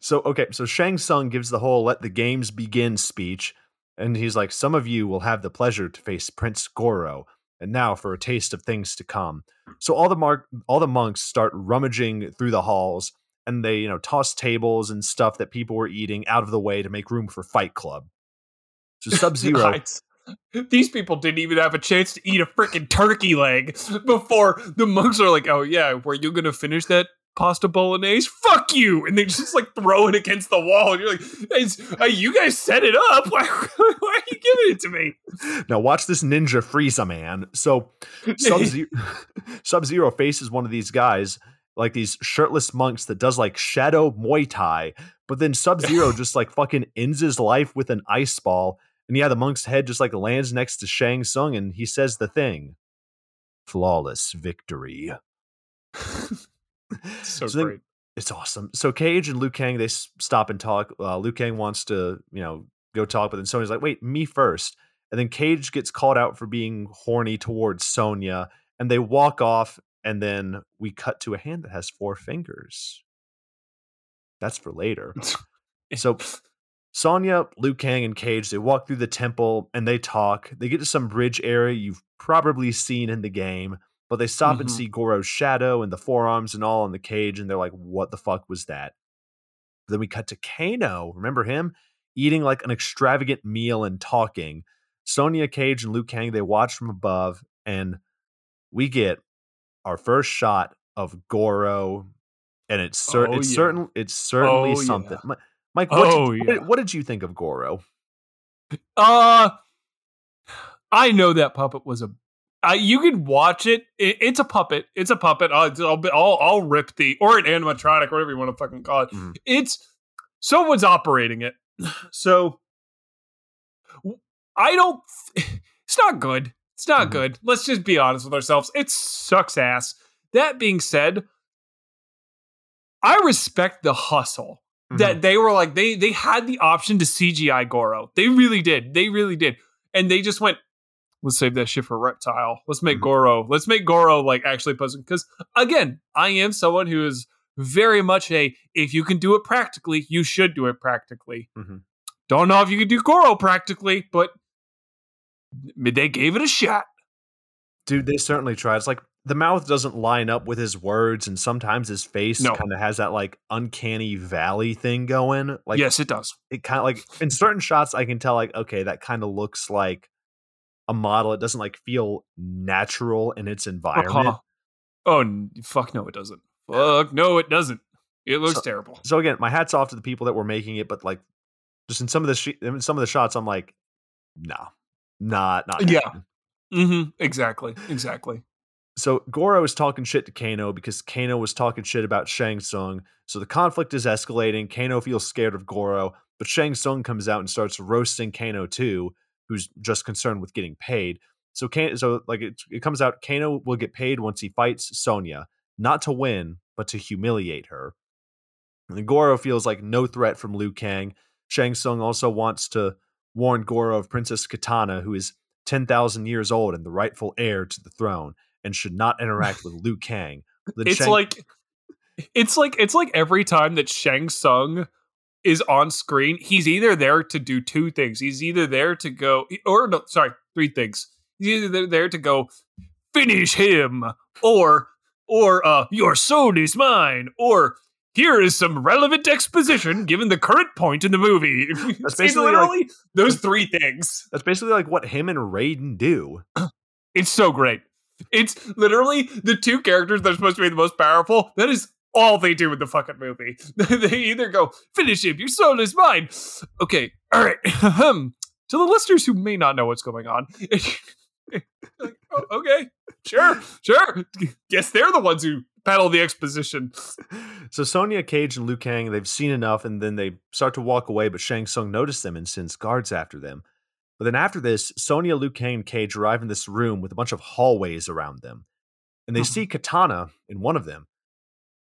So Shang Tsung gives the whole "let the games begin" speech. And he's like, some of you will have the pleasure to face Prince Goro. And now for a taste of things to come. So all the monks start rummaging through the halls, and they, you know, toss tables and stuff that people were eating out of the way to make room for Fight Club. So Sub-Zero. These people didn't even have a chance to eat a freaking turkey leg before the monks are like, oh yeah, were you going to finish that pasta bolognese? Fuck you! And they just like throw it against the wall, and you're like, you guys set it up. Why are you giving it to me? Now watch this ninja Frieza man. So Sub-Zero faces one of these guys, like these shirtless monks that does like shadow Muay Thai, but then Sub-Zero just like fucking ends his life with an ice ball, And yeah, the monk's head just like lands next to Shang Tsung, and he says the thing. Flawless victory. So great. It's awesome. So Cage and Liu Kang, they stop and talk. Liu Kang wants to, go talk, but then Sonya's like, wait, me first. And then Cage gets called out for being horny towards Sonya, and they walk off, and then we cut to a hand that has four fingers. That's for later. So Sonya, Liu Kang, and Cage, they walk through the temple and they talk. They get to some bridge area you've probably seen in the game, but they stop and see Goro's shadow and the forearms and all on the cage, and they're like, what the fuck was that? Then we cut to Kano. Remember him? Eating like an extravagant meal and talking. Sonya, Cage, and Liu Kang, they watch from above, and we get our first shot of Goro, and it's certainly something. Yeah. Mike, what did you think of Goro? I know that puppet was you could watch it. It's a puppet. It's a puppet. I'll rip the, or an animatronic, whatever you want to fucking call it. Mm. It's someone's operating it. So it's not good. It's not good. Let's just be honest with ourselves. It sucks ass. That being said, I respect the hustle that they were like, they had the option to CGI Goro. They really did. And they just went, let's save that shit for Reptile. Let's make Goro. Let's make Goro like actually puzzling. Because again, I am someone who is very much if you can do it practically, you should do it practically. Mm-hmm. Don't know if you can do Goro practically, but they gave it a shot. Dude, they certainly tried. It's like the mouth doesn't line up with his words, and sometimes his face kind of has that like uncanny valley thing going. Like, yes, it does. It kind of like in certain shots, I can tell like, okay, that kind of looks like a model. It doesn't like feel natural in its environment. Uh-huh. Oh, fuck no, it doesn't. Fuck no, it doesn't. It looks terrible. So again, my hat's off to the people that were making it, but like just in some of the shots, I'm like, nah. Not yeah. Mm-hmm. Exactly. So Goro is talking shit to Kano because Kano was talking shit about Shang Tsung. So the conflict is escalating. Kano feels scared of Goro, but Shang Tsung comes out and starts roasting Kano too, who's just concerned with getting paid. So it comes out Kano will get paid once he fights Sonya, not to win, but to humiliate her. And Goro feels like no threat from Liu Kang. Shang Tsung also wants to warn Goro of Princess Kitana, who is 10,000 years old and the rightful heir to the throne, and should not interact with Liu Kang. It's like every time that Shang Tsung is on screen, he's either there to do two things. He's either there to go, three things. He's either there to go finish him, or your soul is mine, or here is some relevant exposition given the current point in the movie. That's basically like, those three things. That's basically like what him and Raiden do. It's so great. It's literally the two characters that are supposed to be the most powerful. That is all they do in the fucking movie. They either go, finish him, your soul is mine. Okay, all right. To the listeners who may not know what's going on. Like, oh, okay, sure. Guess they're the ones who paddle the exposition. So Sonya, Cage, and Liu Kang, they've seen enough, and then they start to walk away, but Shang Tsung noticed them and sends guards after them. But then after this, Sonya, Liu Kang, and Cage arrive in this room with a bunch of hallways around them, and they see Kitana in one of them.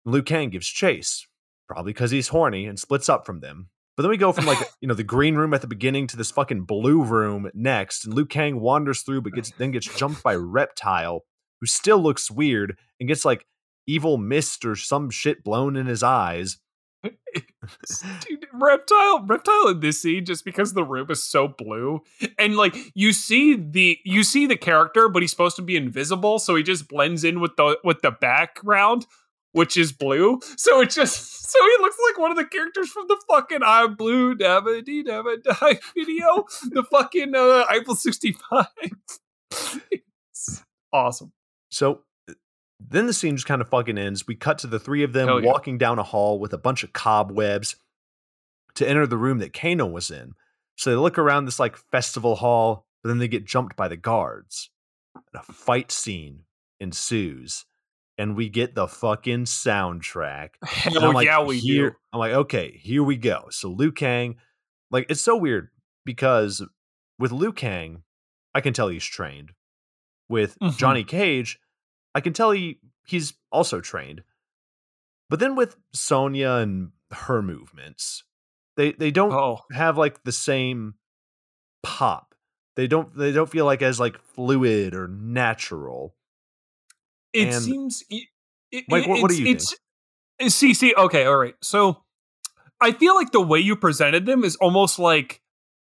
Liu Kang gives chase, probably because he's horny, and splits up from them. But then we go from like, the green room at the beginning to this fucking blue room next. And Liu Kang wanders through, but gets jumped by Reptile, who still looks weird and gets like evil mist or some shit blown in his eyes. Dude, Reptile in this scene, just because the room is so blue, and like you see the character, but he's supposed to be invisible, so he just blends in with the background, which is blue. So it just he looks like one of the characters from the fucking I'm Blue Dabba-Dee Dabba Die video, the fucking Eiffel 65. It's awesome. So then the scene just kind of fucking ends. We cut to the three of them walking down a hall with a bunch of cobwebs to enter the room that Kano was in. So they look around this like festival hall, but then they get jumped by the guards. And a fight scene ensues. And we get the fucking soundtrack. Hell yeah, we do. I'm like, okay, here we go. So Liu Kang, like, it's so weird because With Liu Kang, I can tell he's trained. With Johnny Cage, I can tell he's also trained. But then with Sonya and her movements, they don't have like the same pop. They don't feel like as like fluid or natural. What do you think? Okay, all right. So I feel like the way you presented them is almost like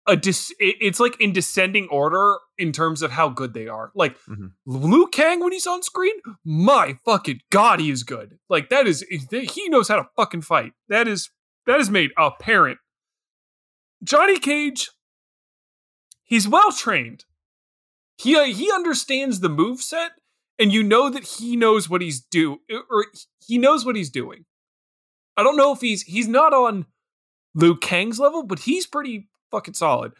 it's like in descending order in terms of how good they are. Like Liu Kang, when he's on screen, my fucking God, he is good. Like he knows how to fucking fight. That is made apparent. Johnny Cage, he's well trained. He understands the moveset. And you know that he knows what he's doing. I don't know if he's not on Liu Kang's level, but he's pretty fucking solid.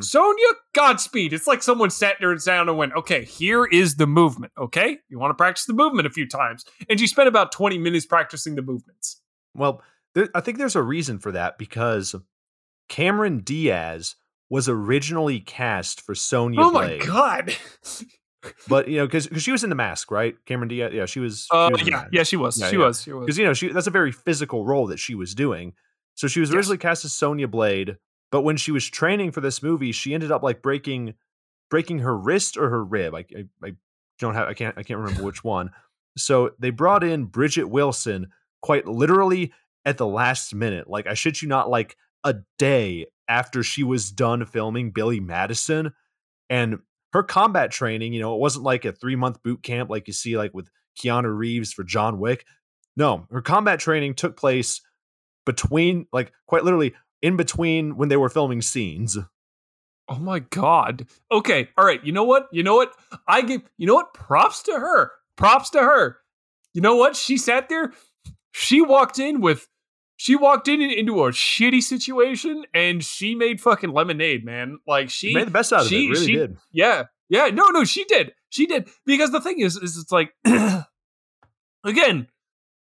Sonya, Godspeed. It's like someone sat there down and went, okay, here is the movement. Okay, you want to practice the movement a few times. And she spent about 20 minutes practicing the movements. Well, I think there's a reason for that, because Cameron Diaz was originally cast for Sonya Blade. Oh my God. But, you know, because she was in The Mask, right? Cameron Diaz, yeah, she was. She was. Because, you know, that's a very physical role that she was doing. So she was originally cast as Sonya Blade, but when she was training for this movie, she ended up like breaking her wrist or her rib. I can't remember which one. So they brought in Bridget Wilson quite literally at the last minute. Like, I shit you not, like a day after she was done filming Billy Madison. And her combat training, you know, it wasn't like a 3-month boot camp like you see like with Keanu Reeves for John Wick. No, her combat training took place between, like, quite literally in between when they were filming scenes. Oh my God. Okay. All right. You know what? Props to her. You know what? She sat there. She walked into a shitty situation, and she made fucking lemonade, man. Like she made the best out of it. Really did. Yeah. No, she did. She did. Because the thing is it's like, again,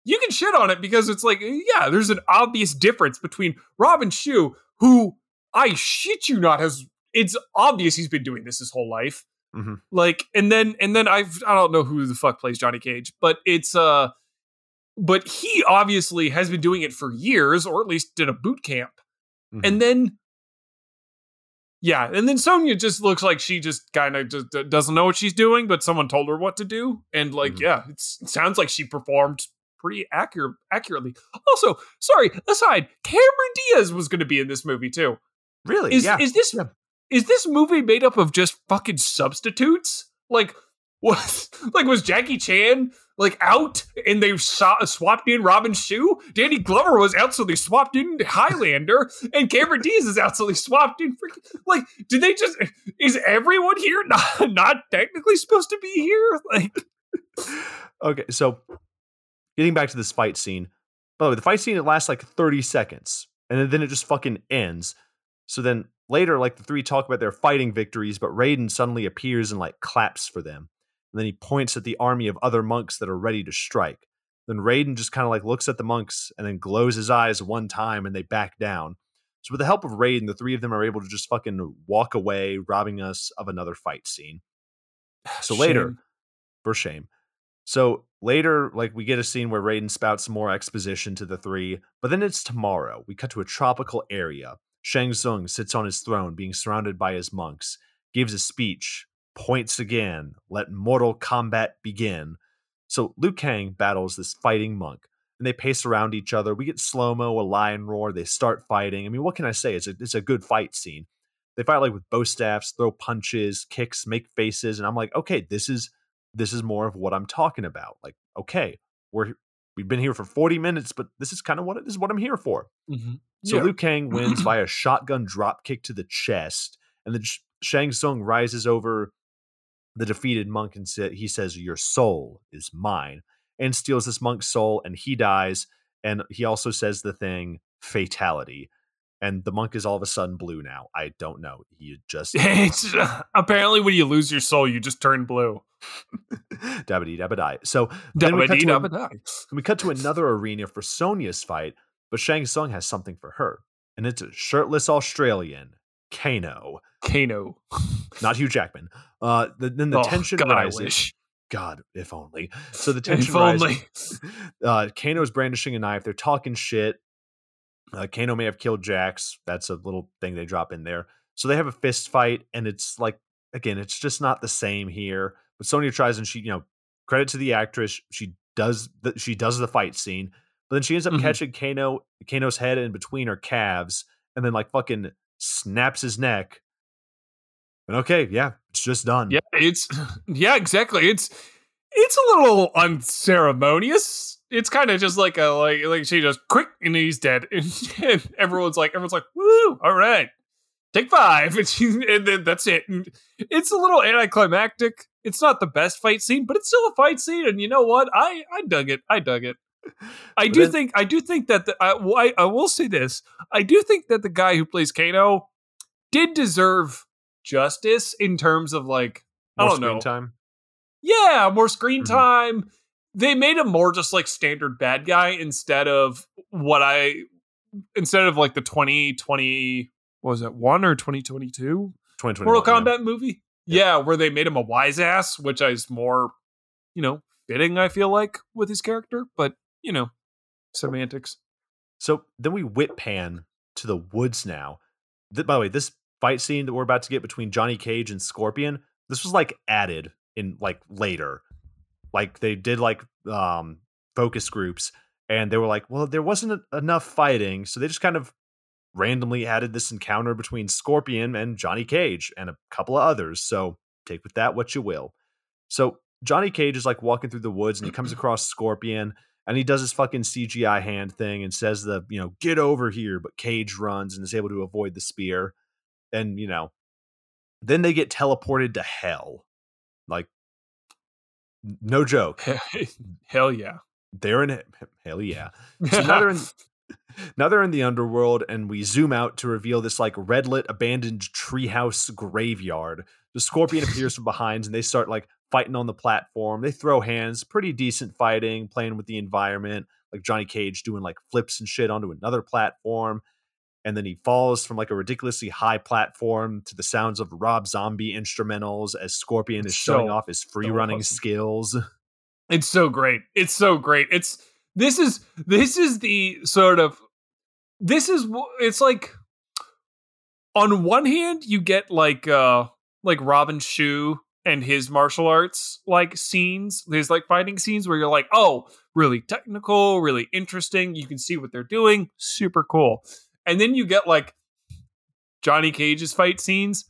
you can shit on it because it's like, yeah, there's an obvious difference between Robin Shou, who I shit you not it's obvious he's been doing this his whole life. Like, and then I don't know who the fuck plays Johnny Cage, but it's, but he obviously has been doing it for years, or at least did a boot camp. And then Sonya just looks like she just kind of just doesn't know what she's doing, but someone told her what to do. And like, it sounds like she performed pretty accurately. Also, sorry, aside, Cameron Diaz was going to be in this movie too. Really? Is this movie made up of just fucking substitutes? Like, what? Like, was Jackie Chan like out and they swapped in Robin Shou? Danny Glover was out, so they swapped in Highlander, and Cameron Diaz is out, so they swapped in like, did they just, is everyone here not technically supposed to be here? Like, okay, so getting back to this fight scene, by the way, the fight scene, it lasts like 30 seconds and then it just fucking ends. So then later, like, the three talk about their fighting victories, but Raiden suddenly appears and like claps for them. And then he points at the army of other monks that are ready to strike. Then Raiden just kind of like looks at the monks and then glows his eyes one time, and they back down. So with the help of Raiden, the three of them are able to just fucking walk away, robbing us of another fight scene. So later, so later, like, we get a scene where Raiden spouts some more exposition to the three, but then it's tomorrow. We cut to a tropical area. Shang Tsung sits on his throne, being surrounded by his monks, gives a speech. Points again. Let Mortal Kombat begin. So Liu Kang battles this fighting monk, and they pace around each other. We get slow-mo, a lion roar. They start fighting. I mean, what can I say? It's a good fight scene. They fight like with bow staffs, throw punches, kicks, make faces, and I'm like, okay, this is more of what I'm talking about. Like, okay, we've been here for 40 minutes, but this is kind of what I'm here for. So Liu Kang wins by a shotgun drop kick to the chest, and then Shang Tsung rises over the defeated monk, and he says, "Your soul is mine," and steals this monk's soul, and he dies. And he also says the thing, "Fatality," and the monk is all of a sudden blue now. I don't know. He just apparently when you lose your soul, you just turn blue. Dabba-dee, dabba-die. So then we cut to another arena for Sonya's fight, but Shang Tsung has something for her, and it's a shirtless Australian, Kano. Not Hugh Jackman. Then the tension rises. God, if only. So the tension rises. Kano's brandishing a knife. They're talking shit. Kano may have killed Jax. That's a little thing they drop in there. So they have a fist fight, and it's like, again, it's just not the same here. But Sonya tries, and she, credit to the actress, she does the fight scene, but then she ends up catching Kano's head in between her calves, and then like fucking snaps his neck. And okay, yeah, it's just done. Yeah, exactly. It's a little unceremonious. It's kind of just like she just quick and he's dead, and everyone's like woo, all right, take five, and then that's it. And it's a little anticlimactic. It's not the best fight scene, but it's still a fight scene, and you know what? I dug it. I will say this. I do think that the guy who plays Kano did deserve justice in terms of more screen time. Yeah, more screen time. They made him more just like standard bad guy instead of the 2020, what was it, one or 2022 Mortal Kombat movie? Yeah, where they made him a wise ass, which is more, fitting, I feel like, with his character, but semantics. So then we whip pan to the woods now. By the way, this fight scene that we're about to get between Johnny Cage and Scorpion, this was like added in like later. Like they did like focus groups, and they were like, well, there wasn't enough fighting, so they just kind of randomly added this encounter between Scorpion and Johnny Cage and a couple of others. So take with that what you will. So Johnny Cage is like walking through the woods, and he comes across Scorpion, and he does his fucking CGI hand thing and says the, get over here. But Cage runs and is able to avoid the spear. And, then they get teleported to hell. Like, no joke. Hell yeah. They're in hell yeah. So now they're in the underworld, and we zoom out to reveal this like red lit abandoned treehouse graveyard. The Scorpion appears from behind, and they start like fighting on the platform. They throw hands, pretty decent fighting, playing with the environment, like Johnny Cage doing like flips and shit onto another platform. And then he falls from like a ridiculously high platform to the sounds of Rob Zombie instrumentals as Scorpion is showing off his free running skills. It's so great. It's like, on one hand you get like Robin Shou and his martial arts like scenes, his like fighting scenes where you're like, oh, really technical, really interesting. You can see what they're doing. Super cool. And then you get like Johnny Cage's fight scenes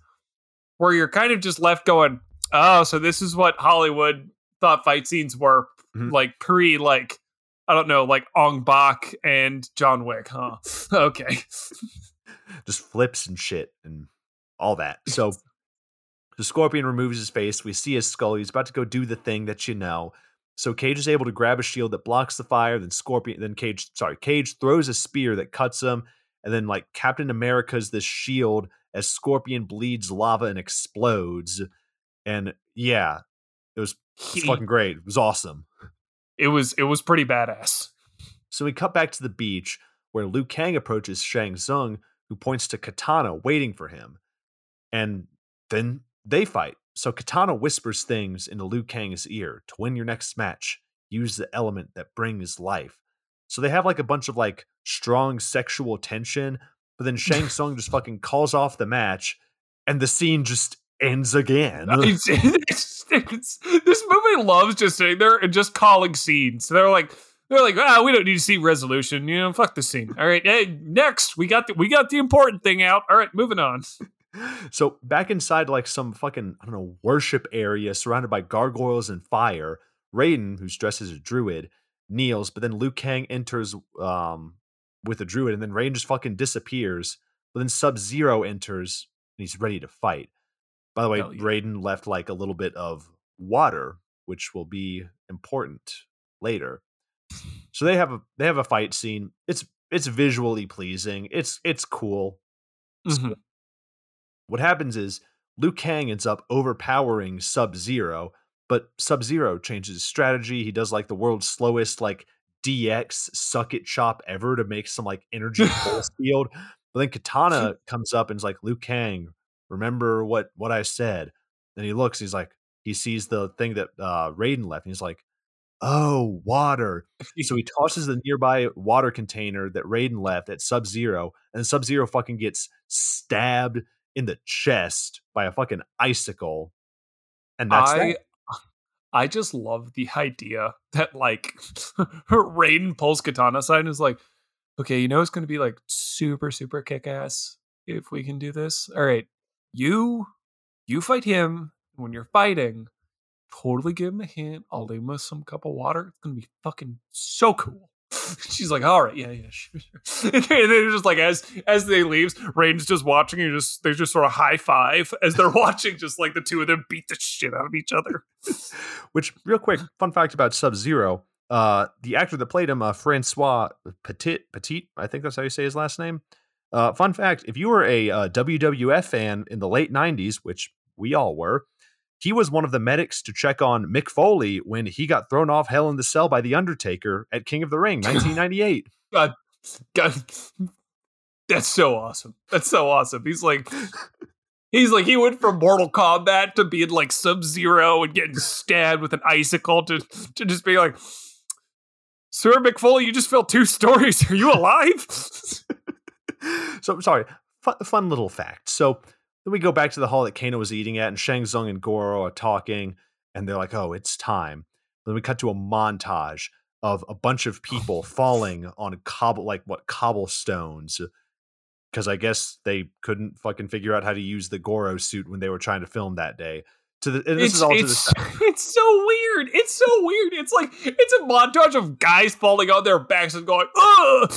where you're kind of just left going, oh, so this is what Hollywood thought fight scenes were like pre, like, I don't know, like Ong Bak and John Wick. Huh? Okay. Just flips and shit and all that. So the Scorpion removes his face. We see his skull. He's about to go do the thing that So Cage is able to grab a shield that blocks the fire. Then Cage throws a spear that cuts him. And then like Captain America's this shield as Scorpion bleeds lava and explodes. And yeah, it was fucking great. It was awesome. It was pretty badass. So we cut back to the beach where Liu Kang approaches Shang Tsung, who points to Kitana waiting for him. And then they fight. So Kitana whispers things into Liu Kang's ear. To win your next match, use the element that brings life. So they have like a bunch of like strong sexual tension, but then Shang Tsung just fucking calls off the match, and the scene just ends again. This movie loves just sitting there and just calling scenes. So they're like, we don't need to see resolution. Fuck this scene. All right, hey, next we got the important thing out. All right, moving on. So back inside like some fucking, I don't know, worship area surrounded by gargoyles and fire, Raiden, who's dressed as a druid, kneels, but then Liu Kang enters with a druid, and then Raiden just fucking disappears. But then Sub-Zero enters, and he's ready to fight. By the way, yeah. Raiden left like a little bit of water, which will be important later. So they have a fight scene. It's visually pleasing. It's cool. So what happens is Liu Kang ends up overpowering Sub-Zero. But Sub-Zero changes his strategy. He does like the world's slowest like DX suck it chop ever to make some like energy pulse field. But then Kitana comes up and is like, Liu Kang, remember what I said. Then he looks, he's like, he sees the thing that Raiden left. And he's like, oh, water. So he tosses the nearby water container that Raiden left at Sub-Zero. And Sub-Zero fucking gets stabbed in the chest by a fucking icicle. And that's that. I just love the idea that, like, Raiden pulls Kitana aside and is like, okay, you know it's going to be, like, super, super kick-ass if we can do this. All right, you fight him. When you're fighting, totally give him a hint. I'll leave him with some cup of water. It's going to be fucking so cool. She's like, all right, yeah, sure. And they're just like, as they leaves, Raiden's just watching. They just sort of high five as they're watching, just like the two of them beat the shit out of each other. Which, real quick, fun fact about Sub-Zero: the actor that played him, Francois Petit, I think that's how you say his last name. Fun fact: if you were a WWF fan in the late '90s, which we all were, he was one of the medics to check on Mick Foley when he got thrown off Hell in the Cell by The Undertaker at King of the Ring, 1998. God, that's so awesome. That's so awesome. He's like, he went from Mortal Kombat to being like Sub-Zero and getting stabbed with an icicle to just being like, Sir Mick Foley, you just filled 2 stories. Are you alive? So I'm sorry. Fun little fact. So then we go back to the hall that Kano was eating at, and Shang Tsung and Goro are talking, and they're like, oh, it's time. Then we cut to a montage of a bunch of people falling on cobblestones, because I guess they couldn't fucking figure out how to use the Goro suit when they were trying to film that day. It's so weird. It's so weird. It's like, it's a montage of guys falling on their backs and going, ugh.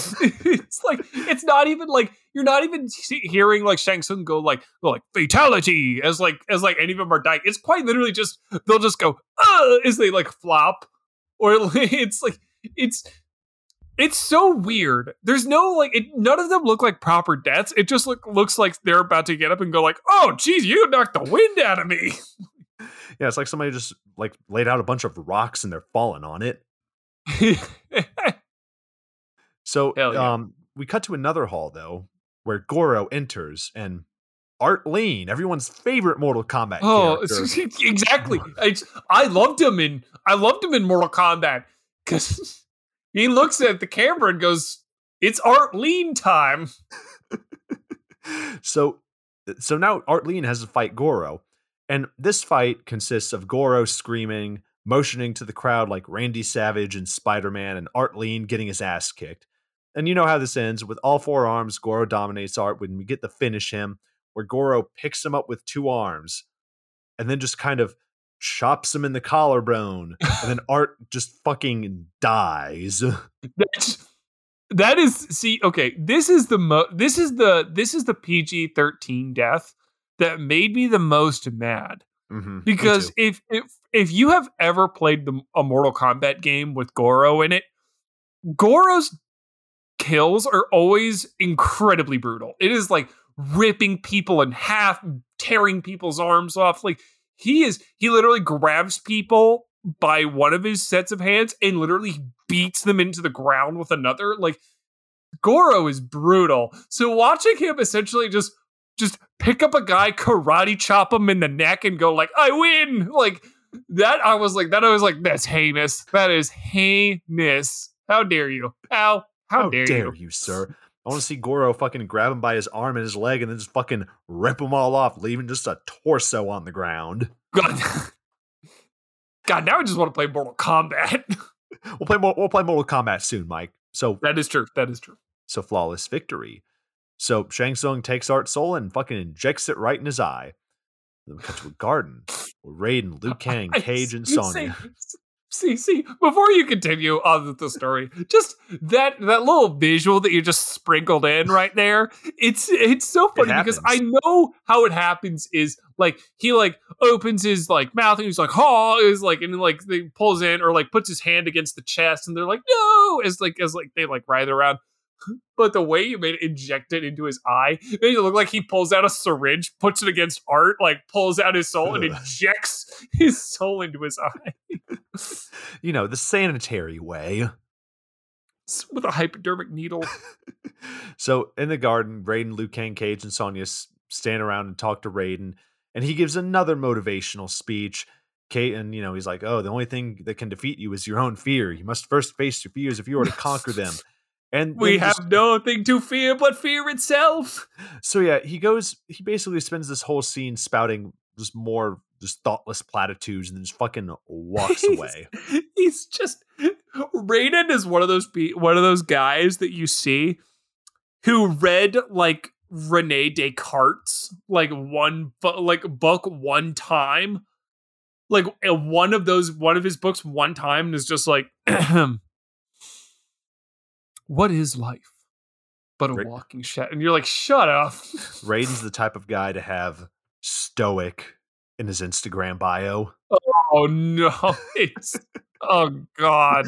It's like, it's not even like, you're not even hearing like Shang Tsung go like fatality as any of them are dying. It's quite literally just, they'll just go, ugh, as they like flop, or it's like, it's so weird. There's no like, none of them look like proper deaths. It just looks like they're about to get up and go like, oh, geez, you knocked the wind out of me. Yeah, it's like somebody just like laid out a bunch of rocks and they're falling on it. So yeah. We cut to another hall, though, where Goro enters and Art Lean, everyone's favorite Mortal Kombat character. Exactly. I loved him in Mortal Kombat because he looks at the camera and goes, it's Art Lean time. So now Art Lean has to fight Goro. And this fight consists of Goro screaming, motioning to the crowd like Randy Savage and Spider-Man, and Art Lean getting his ass kicked. And you know how this ends. With all 4 arms, Goro dominates Art when we get to finish him, where Goro picks him up with 2 arms and then just kind of chops him in the collarbone, and then Art just fucking dies. This is the PG-13 death that made me the most mad. Mm-hmm. Because if you have ever played a Mortal Kombat game with Goro in it, Goro's kills are always incredibly brutal. It is like ripping people in half, tearing people's arms off, like. He literally grabs people by one of his sets of hands and literally beats them into the ground with another. Like, Goro is brutal. So watching him essentially just pick up a guy, karate chop him in the neck and go like, I win. Like that. I was like, that's heinous. That is heinous. How dare you? How dare you, sir? I want to see Goro fucking grab him by his arm and his leg and then just fucking rip him all off, leaving just a torso on the ground. God, now I just want to play Mortal Kombat. We'll play Mortal Kombat soon, Mike. So that is true. So flawless victory. So Shang Tsung takes Art's soul and fucking injects it right in his eye. Then we cut to a garden where Raiden, Liu Kang, Cage, and Sonya. See, before you continue on with the story, just that little visual that you just sprinkled in right there, it's so funny because I know how it happens is, like, he, like, opens his, like, mouth and he's like, ha, is like, and then, like, they pulls in or, like, puts his hand against the chest and they're like, no, as they, like, writhe around. But the way you made it inject it into his eye, made it look like he pulls out a syringe, puts it against Art, like pulls out his soul and injects his soul into his eye. You know, the sanitary way. with a hypodermic needle. So in the garden, Raiden, Liu Kang, Cage, and Sonya stand around and talk to Raiden, and he gives another motivational speech. Kate, and you know, he's like, "Oh, the only thing that can defeat you is your own fear. You must first face your fears if you are to conquer them." And we have no thing to fear but fear itself. So yeah, he basically spends this whole scene spouting just more just thoughtless platitudes and then just fucking walks away. He's just, Raiden is one of those guys that you see who read like Rene Descartes book one time. Like one of his books one time, and is just like, what is life but a walking shadow? And you're like, shut up. Raiden's the type of guy to have stoic in his Instagram bio. Oh no. It's oh God.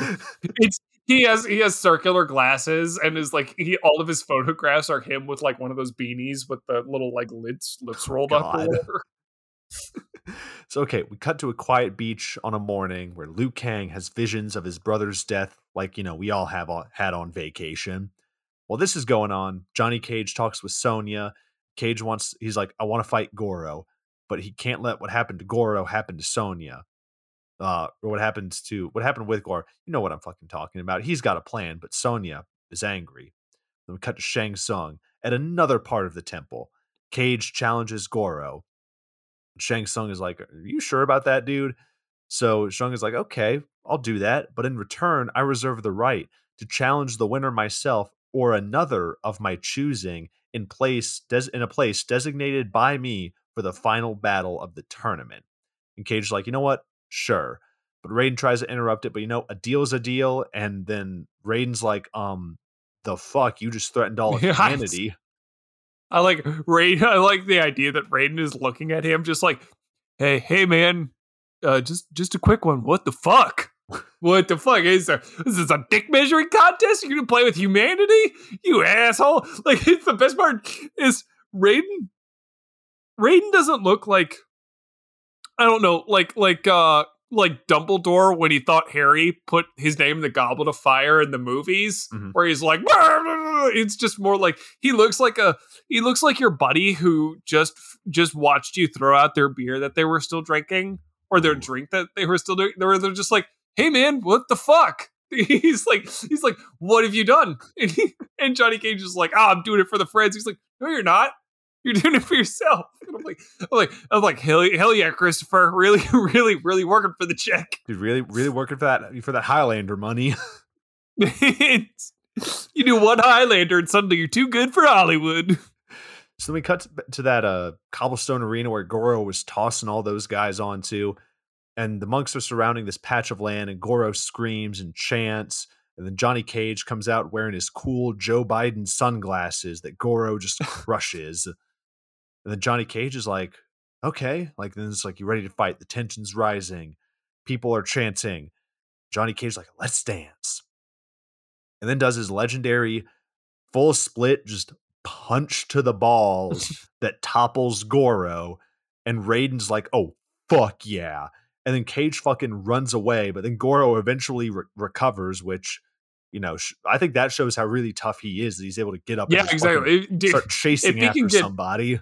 It's he has circular glasses and is like all of his photographs are him with like one of those beanies with the little like lips rolled up or whatever. So, okay, we cut to a quiet beach on a morning where Liu Kang has visions of his brother's death, like, you know, we all have had on vacation. While this is going on, Johnny Cage talks with Sonya. Cage he's like, I want to fight Goro, but he can't let what happened to Goro happen to Sonya. Or what happened with Goro. You know what I'm fucking talking about. He's got a plan, but Sonya is angry. Then we cut to Shang Tsung at another part of the temple. Cage challenges Goro. Shang Tsung is like, are you sure about that, dude? So Shang is like, okay, I'll do that. But in return, I reserve the right to challenge the winner myself or another of my choosing in a place designated by me for the final battle of the tournament. And Cage's like, you know what? Sure. But Raiden tries to interrupt it. But, you know, a deal's a deal. And then Raiden's like, the fuck? You just threatened all of humanity. I like the idea that Raiden is looking at him just like, hey man, just a quick one. What the fuck? What the fuck is there? Is this a dick measuring contest? You're gonna play with humanity? You asshole. Like, it's the best part is Raiden doesn't look like, I don't know, like Dumbledore when he thought Harry put his name in the Goblet of Fire in the movies, mm-hmm. where he's like, it's just more like he looks like your buddy who just watched you throw out their beer that they were still drinking, or their drink that they were still doing. They're just like, hey man, what the fuck? He's like, what have you done? And Johnny Cage is like, I'm doing it for the friends. He's like, no, you're not. You're doing it for yourself. And I'm like, hell yeah, Christopher, really, really, really working for the check, dude. Really, really working for that Highlander money. You do one Highlander, and suddenly you're too good for Hollywood. So then we cut to that cobblestone arena where Goro was tossing all those guys onto, and the monks are surrounding this patch of land, and Goro screams and chants. And then Johnny Cage comes out wearing his cool Joe Biden sunglasses that Goro just crushes. And then Johnny Cage is like, okay, like, then it's like, you ready to fight? The tension's rising. People are chanting. Johnny Cage's like, let's dance. And then does his legendary full split, just punch to the balls that topples Goro. And Raiden's like, oh, fuck yeah. And then Cage fucking runs away, but then Goro eventually recovers, which, you know, I think that shows how really tough he is, that he's able to get up and start chasing after somebody.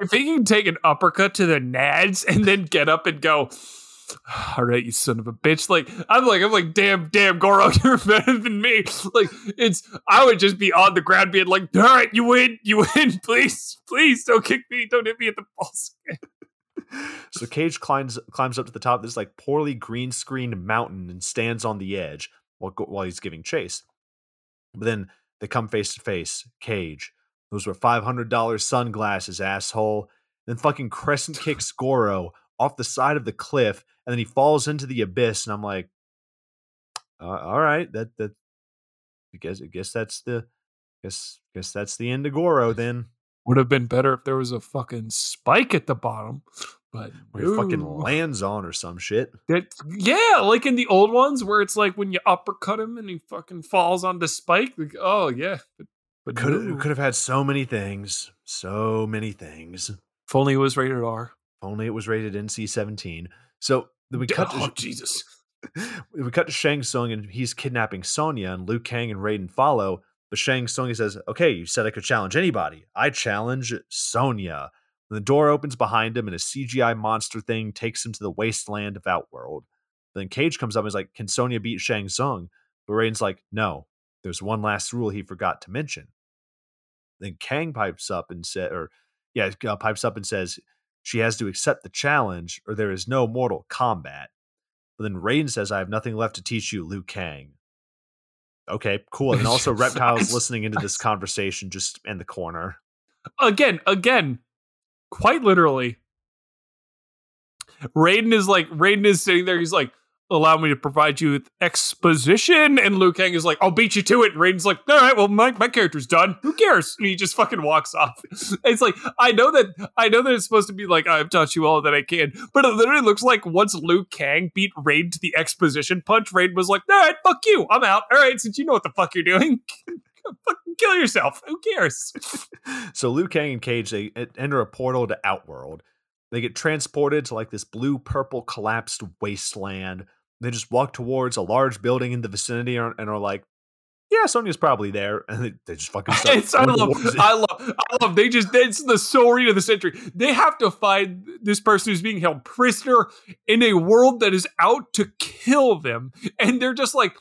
If he can take an uppercut to the nads and then get up and go, all right, you son of a bitch. Like, I'm like, damn, Goro, you're better than me. Like, I would just be on the ground being like, all right, you win, please don't kick me, don't hit me at the balls again. So Cage climbs up to the top of this like poorly green screened mountain and stands on the edge while he's giving chase. But then they come face to face. Cage, those were $500 sunglasses, asshole. Then fucking crescent kicks Goro off the side of the cliff, and then he falls into the abyss. And I'm like, all right, I guess that's the end of Goro then. Would have been better if there was a fucking spike at the bottom, but where he fucking lands on or some shit. Like in the old ones where it's like when you uppercut him and he fucking falls on the spike. Like, oh yeah, but could have had so many things. If only it was rated R. If only it was rated NC-17. So then we cut to Jesus. We cut to Shang Tsung, and he's kidnapping Sonya, and Liu Kang and Raiden follow. But Shang Tsung, he says, okay, you said I could challenge anybody. I challenge Sonya. And the door opens behind him, and a CGI monster thing takes him to the wasteland of Outworld. Then Cage comes up and is like, can Sonya beat Shang Tsung? But Raiden's like, no, there's one last rule he forgot to mention. Then Kang pipes up and says, she has to accept the challenge or there is no Mortal Kombat. But then Raiden says, I have nothing left to teach you, Liu Kang. Okay, cool. And also Reptile's listening into this conversation just in the corner. Again, quite literally. Raiden is sitting there. He's like, allow me to provide you with exposition. And Liu Kang is like, I'll beat you to it. And Raiden's like, all right, well, my character's done. Who cares? And he just fucking walks off. It's like, I know that it's supposed to be like, I've taught you all that I can. But it literally looks like once Liu Kang beat Raiden to the exposition punch, Raiden was like, all right, fuck you. I'm out. All right, since you know what the fuck you're doing, fucking kill yourself. Who cares? So Liu Kang and Cage, they enter a portal to Outworld. They get transported to like this blue-purple collapsed wasteland. They just walk towards a large building in the vicinity and are like, yeah, Sonya's probably there. And they just fucking start. I love, it's the story of the century. They have to find this person who's being held prisoner in a world that is out to kill them. And they're just like,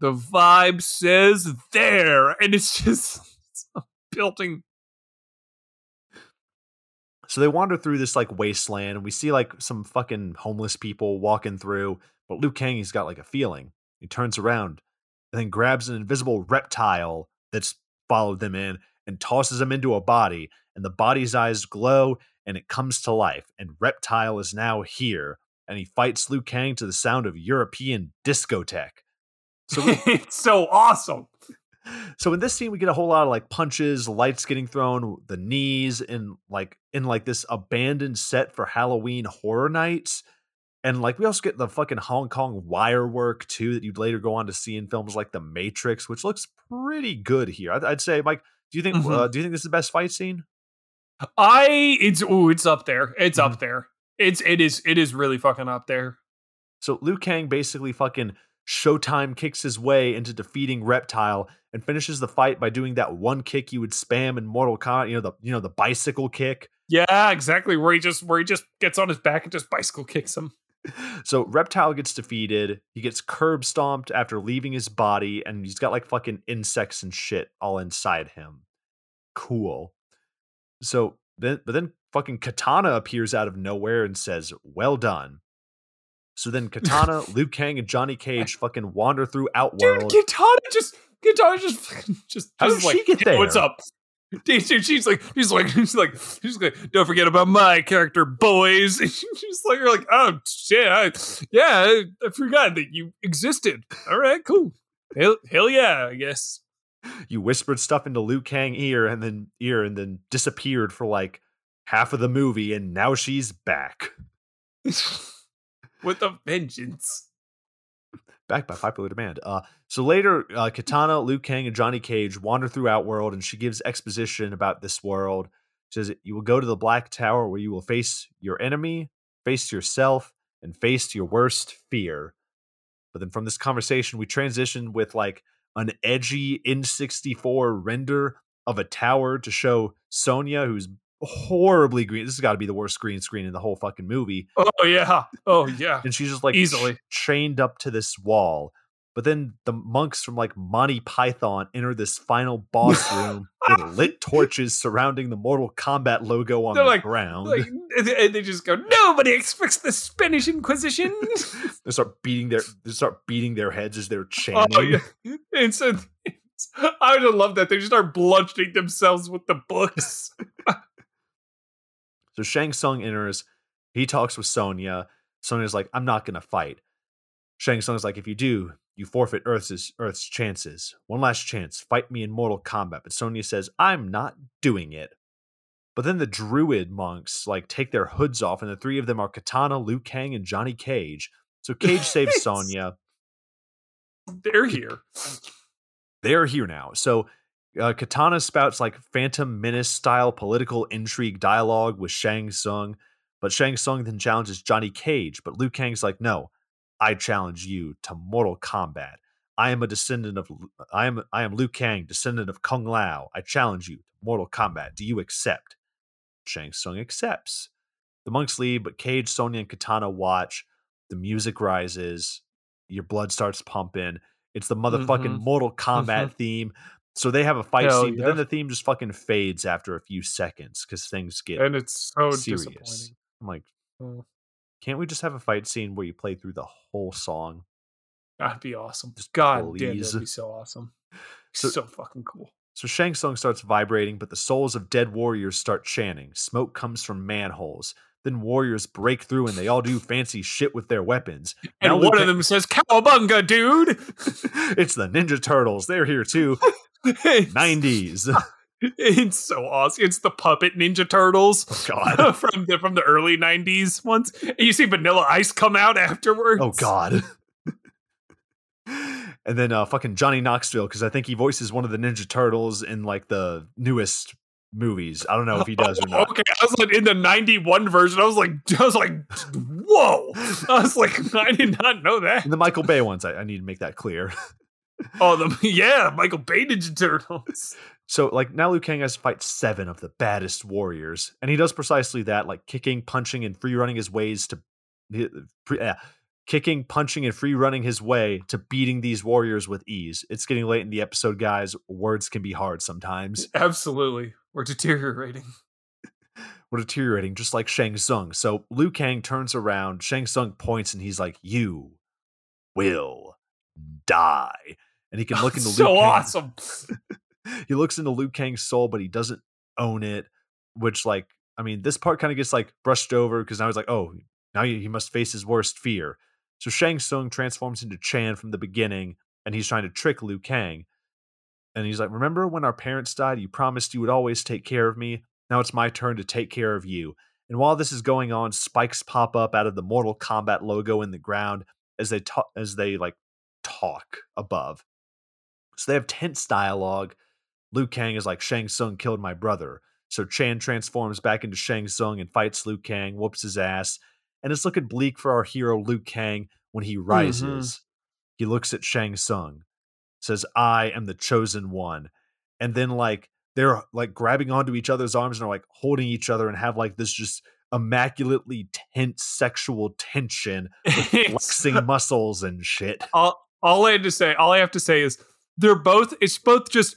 the vibe says there. And it's just it's a building. So they wander through this like wasteland and we see like some fucking homeless people walking through, but Liu Kang, he's got like a feeling. He turns around and then grabs an invisible reptile that's followed them in and tosses him into a body, and the body's eyes glow and it comes to life, and Reptile is now here and he fights Liu Kang to the sound of European discotheque. So it's so awesome. So in this scene, we get a whole lot of like punches, lights getting thrown, the knees, and like in like this abandoned set for Halloween horror nights. And like we also get the fucking Hong Kong wire work too that you'd later go on to see in films like The Matrix, which looks pretty good here. I'd say, Mike, do you think this is the best fight scene? It's up there. It's up there. It is really fucking up there. So Liu Kang basically fucking Showtime kicks his way into defeating Reptile and finishes the fight by doing that one kick you would spam in Mortal Kombat, the bicycle kick. Yeah, exactly, where he just gets on his back and just bicycle kicks him. So Reptile gets defeated. He gets curb stomped after leaving his body, and he's got like fucking insects and shit all inside him. Cool. So then fucking Kitana appears out of nowhere and says, "Well done." So then Kitana, Liu Kang, and Johnny Cage fucking wander through Outworld. Dude, Kitana just how does she get there? What's up? Dude, she's like, don't forget about my character, boys. And she's like, you're like, oh shit, I forgot that you existed. All right, cool. Hell yeah, I guess. You whispered stuff into Liu Kang's ear and then disappeared for like half of the movie, and now she's back. With a vengeance. Back by popular demand. So later, Kitana, Liu Kang, and Johnny Cage wander through Outworld, and she gives exposition about this world. She says, you will go to the Black Tower where you will face your enemy, face yourself, and face your worst fear. But then from this conversation, we transition with like an edgy N64 render of a tower to show Sonya, who's horribly green. This has got to be the worst green screen in the whole fucking movie. Oh yeah. And she's just like easily chained up to this wall. But then the monks from like Monty Python enter this final boss room with lit torches surrounding the Mortal Kombat logo on the ground. And they just go, nobody expects the Spanish Inquisition. They start beating their heads as they're chanting. Oh, yeah. And so I would love that they just start bludgeoning themselves with the books. So Shang Tsung enters. He talks with Sonya. Sonya's like, I'm not going to fight. Shang Tsung's like, if you do, you forfeit Earth's chances. One last chance. Fight me in Mortal Kombat. But Sonya says, I'm not doing it. But then the druid monks like take their hoods off, and the three of them are Kitana, Liu Kang, and Johnny Cage. So Cage saves Sonya. They're here. They're here now. So Kitana spouts like Phantom Menace style political intrigue dialogue with Shang Tsung, but Shang Tsung then challenges Johnny Cage, but Liu Kang's like, no, I challenge you to Mortal Kombat. I am Liu Kang, descendant of Kung Lao. I challenge you to Mortal Kombat. Do you accept? Shang Tsung accepts. The monks leave, but Cage, Sonya, and Kitana watch. The music rises. Your blood starts pumping. It's the motherfucking Mortal Kombat theme. So they have a fight scene, but then the theme just fucking fades after a few seconds because things get and it's so serious. I'm like, can't we just have a fight scene where you play through the whole song? That'd be awesome. Just God damn, that'd be so awesome. So fucking cool. So Shang Tsung starts vibrating, but the souls of dead warriors start chanting. Smoke comes from manholes. Then warriors break through and they all do fancy shit with their weapons. And now one of them says, "Cowabunga, dude!" It's the Ninja Turtles. They're here too. 90s. It's so awesome. It's the puppet Ninja Turtles from the early 90s ones. And you see Vanilla Ice come out afterwards. Oh, God. And then fucking Johnny Knoxville, because I think he voices one of the Ninja Turtles in like the newest movies. I don't know if he does or not. Okay, I was like in the 91 version. I was like, whoa! I was like, I did not know that. In the Michael Bay ones, I need to make that clear. Michael Bay Ninja Turtles. So like now Liu Kang has to fight 7 of the baddest warriors, and he does precisely that, like kicking, punching, and free running his way to beating these warriors with ease. It's getting late in the episode, guys. Words can be hard sometimes. Absolutely. We're deteriorating. We're deteriorating, just like Shang Tsung. So Liu Kang turns around, Shang Tsung points, and he's like, "You will die." And he can look into Liu Kang. So awesome. He looks into Liu Kang's soul, but he doesn't own it, which, like, I mean, this part kind of gets, like, brushed over, because now he's like, oh, now he must face his worst fear. So Shang Tsung transforms into Chan from the beginning, and he's trying to trick Liu Kang. And he's like, "Remember when our parents died? You promised you would always take care of me. Now it's my turn to take care of you." And while this is going on, spikes pop up out of the Mortal Kombat logo in the ground as they talk above. So they have tense dialogue. Liu Kang is like, "Shang Tsung killed my brother." So Chan transforms back into Shang Tsung and fights Liu Kang, whoops his ass. And it's looking bleak for our hero Liu Kang when he rises. He looks at Shang Tsung, says, "I am the chosen one." And then like they're like grabbing onto each other's arms and are like holding each other and have like this just immaculately tense sexual tension with flexing muscles and shit. All I have to say is it's both just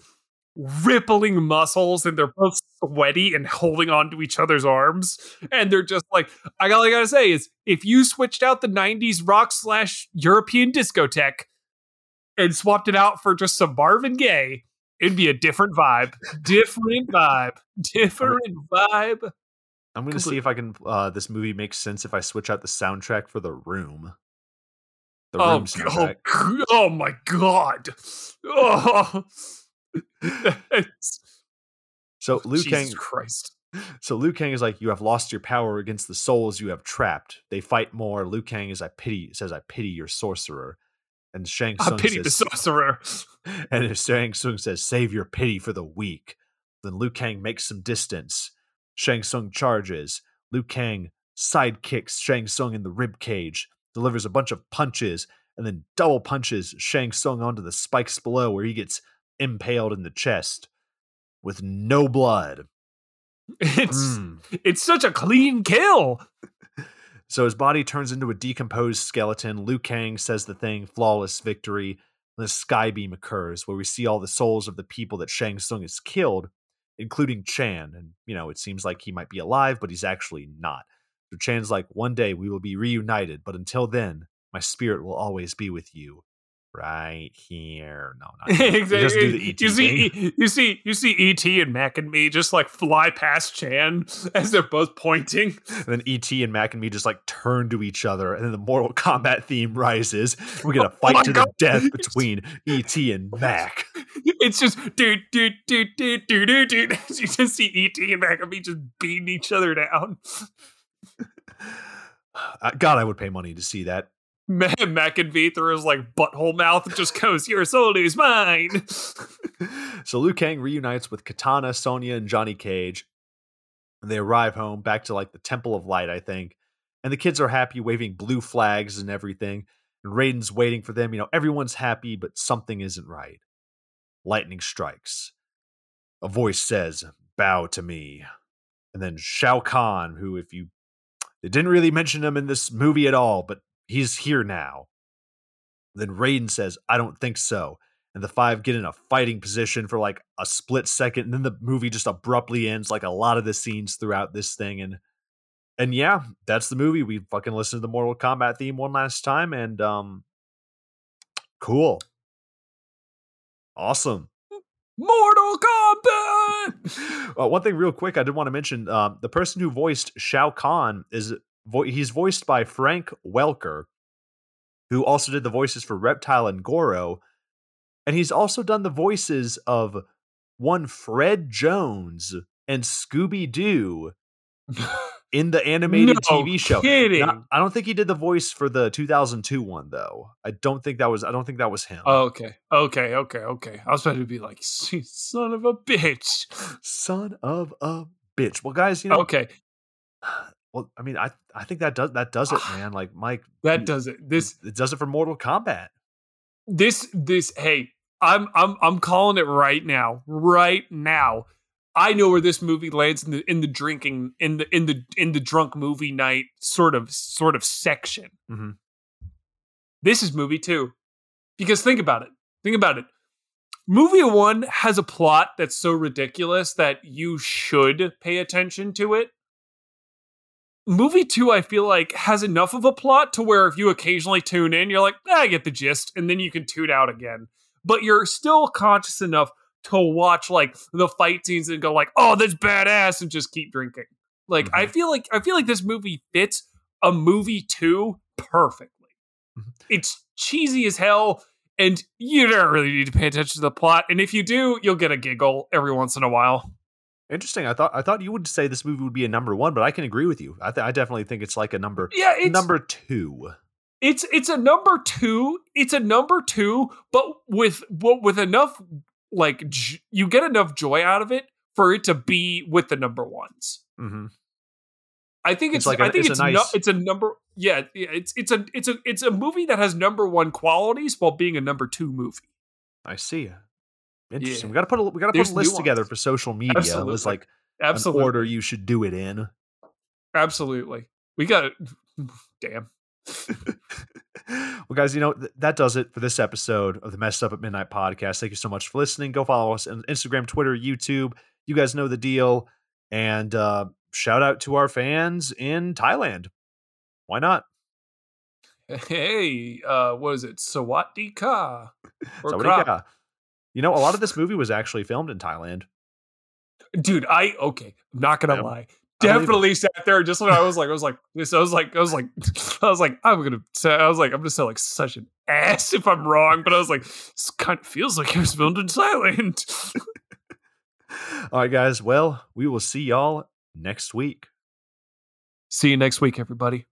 rippling muscles, and they're both sweaty and holding on to each other's arms, and they're just like, all I gotta say is, if you switched out the 90s rock / European discotheque and swapped it out for just some Marvin Gaye, it'd be a different vibe. Different vibe. I'm gonna see if I can this movie makes sense if I switch out the soundtrack for The Room. Oh my God. Oh. So Liu Kang is like, "You have lost your power against the souls you have trapped." They fight more. Liu Kang is "I pity your sorcerer," and Shang Tsung says, "Save your pity for the weak." Then Liu Kang makes some distance. Shang Tsung charges. Liu Kang sidekicks Shang Tsung in the rib cage, delivers a bunch of punches, and then double punches Shang Tsung onto the spikes below, where he gets impaled in the chest with no blood. It's such a clean kill. So his body turns into a decomposed skeleton. Liu Kang says the thing, "Flawless victory." The sky beam occurs, where we see all the souls of the people that Shang Tsung has killed, including Chan. And you know, it seems like he might be alive, but he's actually not. So Chan's like, "One day we will be reunited, but until then, my spirit will always be with you." Right here. No, not here. Exactly. Just do the E.T. You see E.T. and Mac and Me just like fly past Chan as they're both pointing. And then E.T. and Mac and Me just like turn to each other, and then the Mortal Kombat theme rises. We get a fight the death between E.T. and Mac. It's just do do do do do do do. You just see E.T. and Mac and Me just beating each other down. God, I would pay money to see that. Mac and V through his like butthole mouth and just goes, "Your soul is mine." So Liu Kang reunites with Kitana, Sonya, and Johnny Cage. And they arrive home, back to like the Temple of Light, I think. And the kids are happy, waving blue flags and everything. and Raiden's waiting for them. You know, everyone's happy, but something isn't right. Lightning strikes. A voice says, "Bow to me." And then Shao Kahn, who, if you, they didn't really mention him in this movie at all, but he's here now. Then Raiden says, "I don't think so." And the five get in a fighting position for like a split second. And then the movie just abruptly ends, like a lot of the scenes throughout this thing. And yeah, that's the movie. We fucking listened to the Mortal Kombat theme one last time. And cool. Awesome. Mortal Kombat! One thing real quick I did want to mention. The person who voiced Shao Kahn, he's voiced by Frank Welker, who also did the voices for Reptile and Goro. And he's also done the voices of one Fred Jones and Scooby-Doo in the animated TV show. Now, I don't think he did the voice for the 2002 one, though. I don't think that was him. Okay. I was about to be like, son of a bitch. Well, guys, you know. Okay. Well, I mean, I think that does it, man. Like, Mike. That does it. It does it for Mortal Kombat. Hey, I'm calling it right now. I know where this movie lands in the drinking in the drunk movie night sort of section. Mm-hmm. This is movie 2, because think about it. Movie 1 has a plot that's so ridiculous that you should pay attention to it. Movie 2, I feel like, has enough of a plot to where if you occasionally tune in, you're like, I get the gist, and then you can tune out again. But you're still conscious enough to watch like the fight scenes and go like, oh, that's badass, and just keep drinking. Like, mm-hmm. I feel like this movie fits a movie 2 perfectly. Mm-hmm. It's cheesy as hell, and you don't really need to pay attention to the plot. And if you do, you'll get a giggle every once in a while. Interesting. I thought you would say this movie would be a number 1, but I can agree with you. I definitely think it's like a number. Yeah, it's number 2. It's a number 2. It's a number 2, but with enough, like, you get enough joy out of it for it to be with the number 1s. Mm-hmm. I think it's a nice number. It's a movie that has number 1 qualities while being a number 2 movie. I see. Interesting. Yeah. We gotta put a list together for social media. Absolutely. It was like an order you should do it in. Absolutely. We got it. Damn. Well, guys, you know, that does it for this episode of the Messed Up at Midnight podcast. Thank you so much for listening. Go follow us on Instagram, Twitter, YouTube. You guys know the deal. And shout out to our fans in Thailand. Why not? Hey, what is it? Sawadeeka. Sawadeeka. You know, a lot of this movie was actually filmed in Thailand. Dude, I'm not gonna lie. Definitely sat there just when I'm gonna sound like such an ass if I'm wrong, but I was like, this kind of feels like it was filmed in Thailand. All right, guys. Well, we will see y'all next week. See you next week, everybody.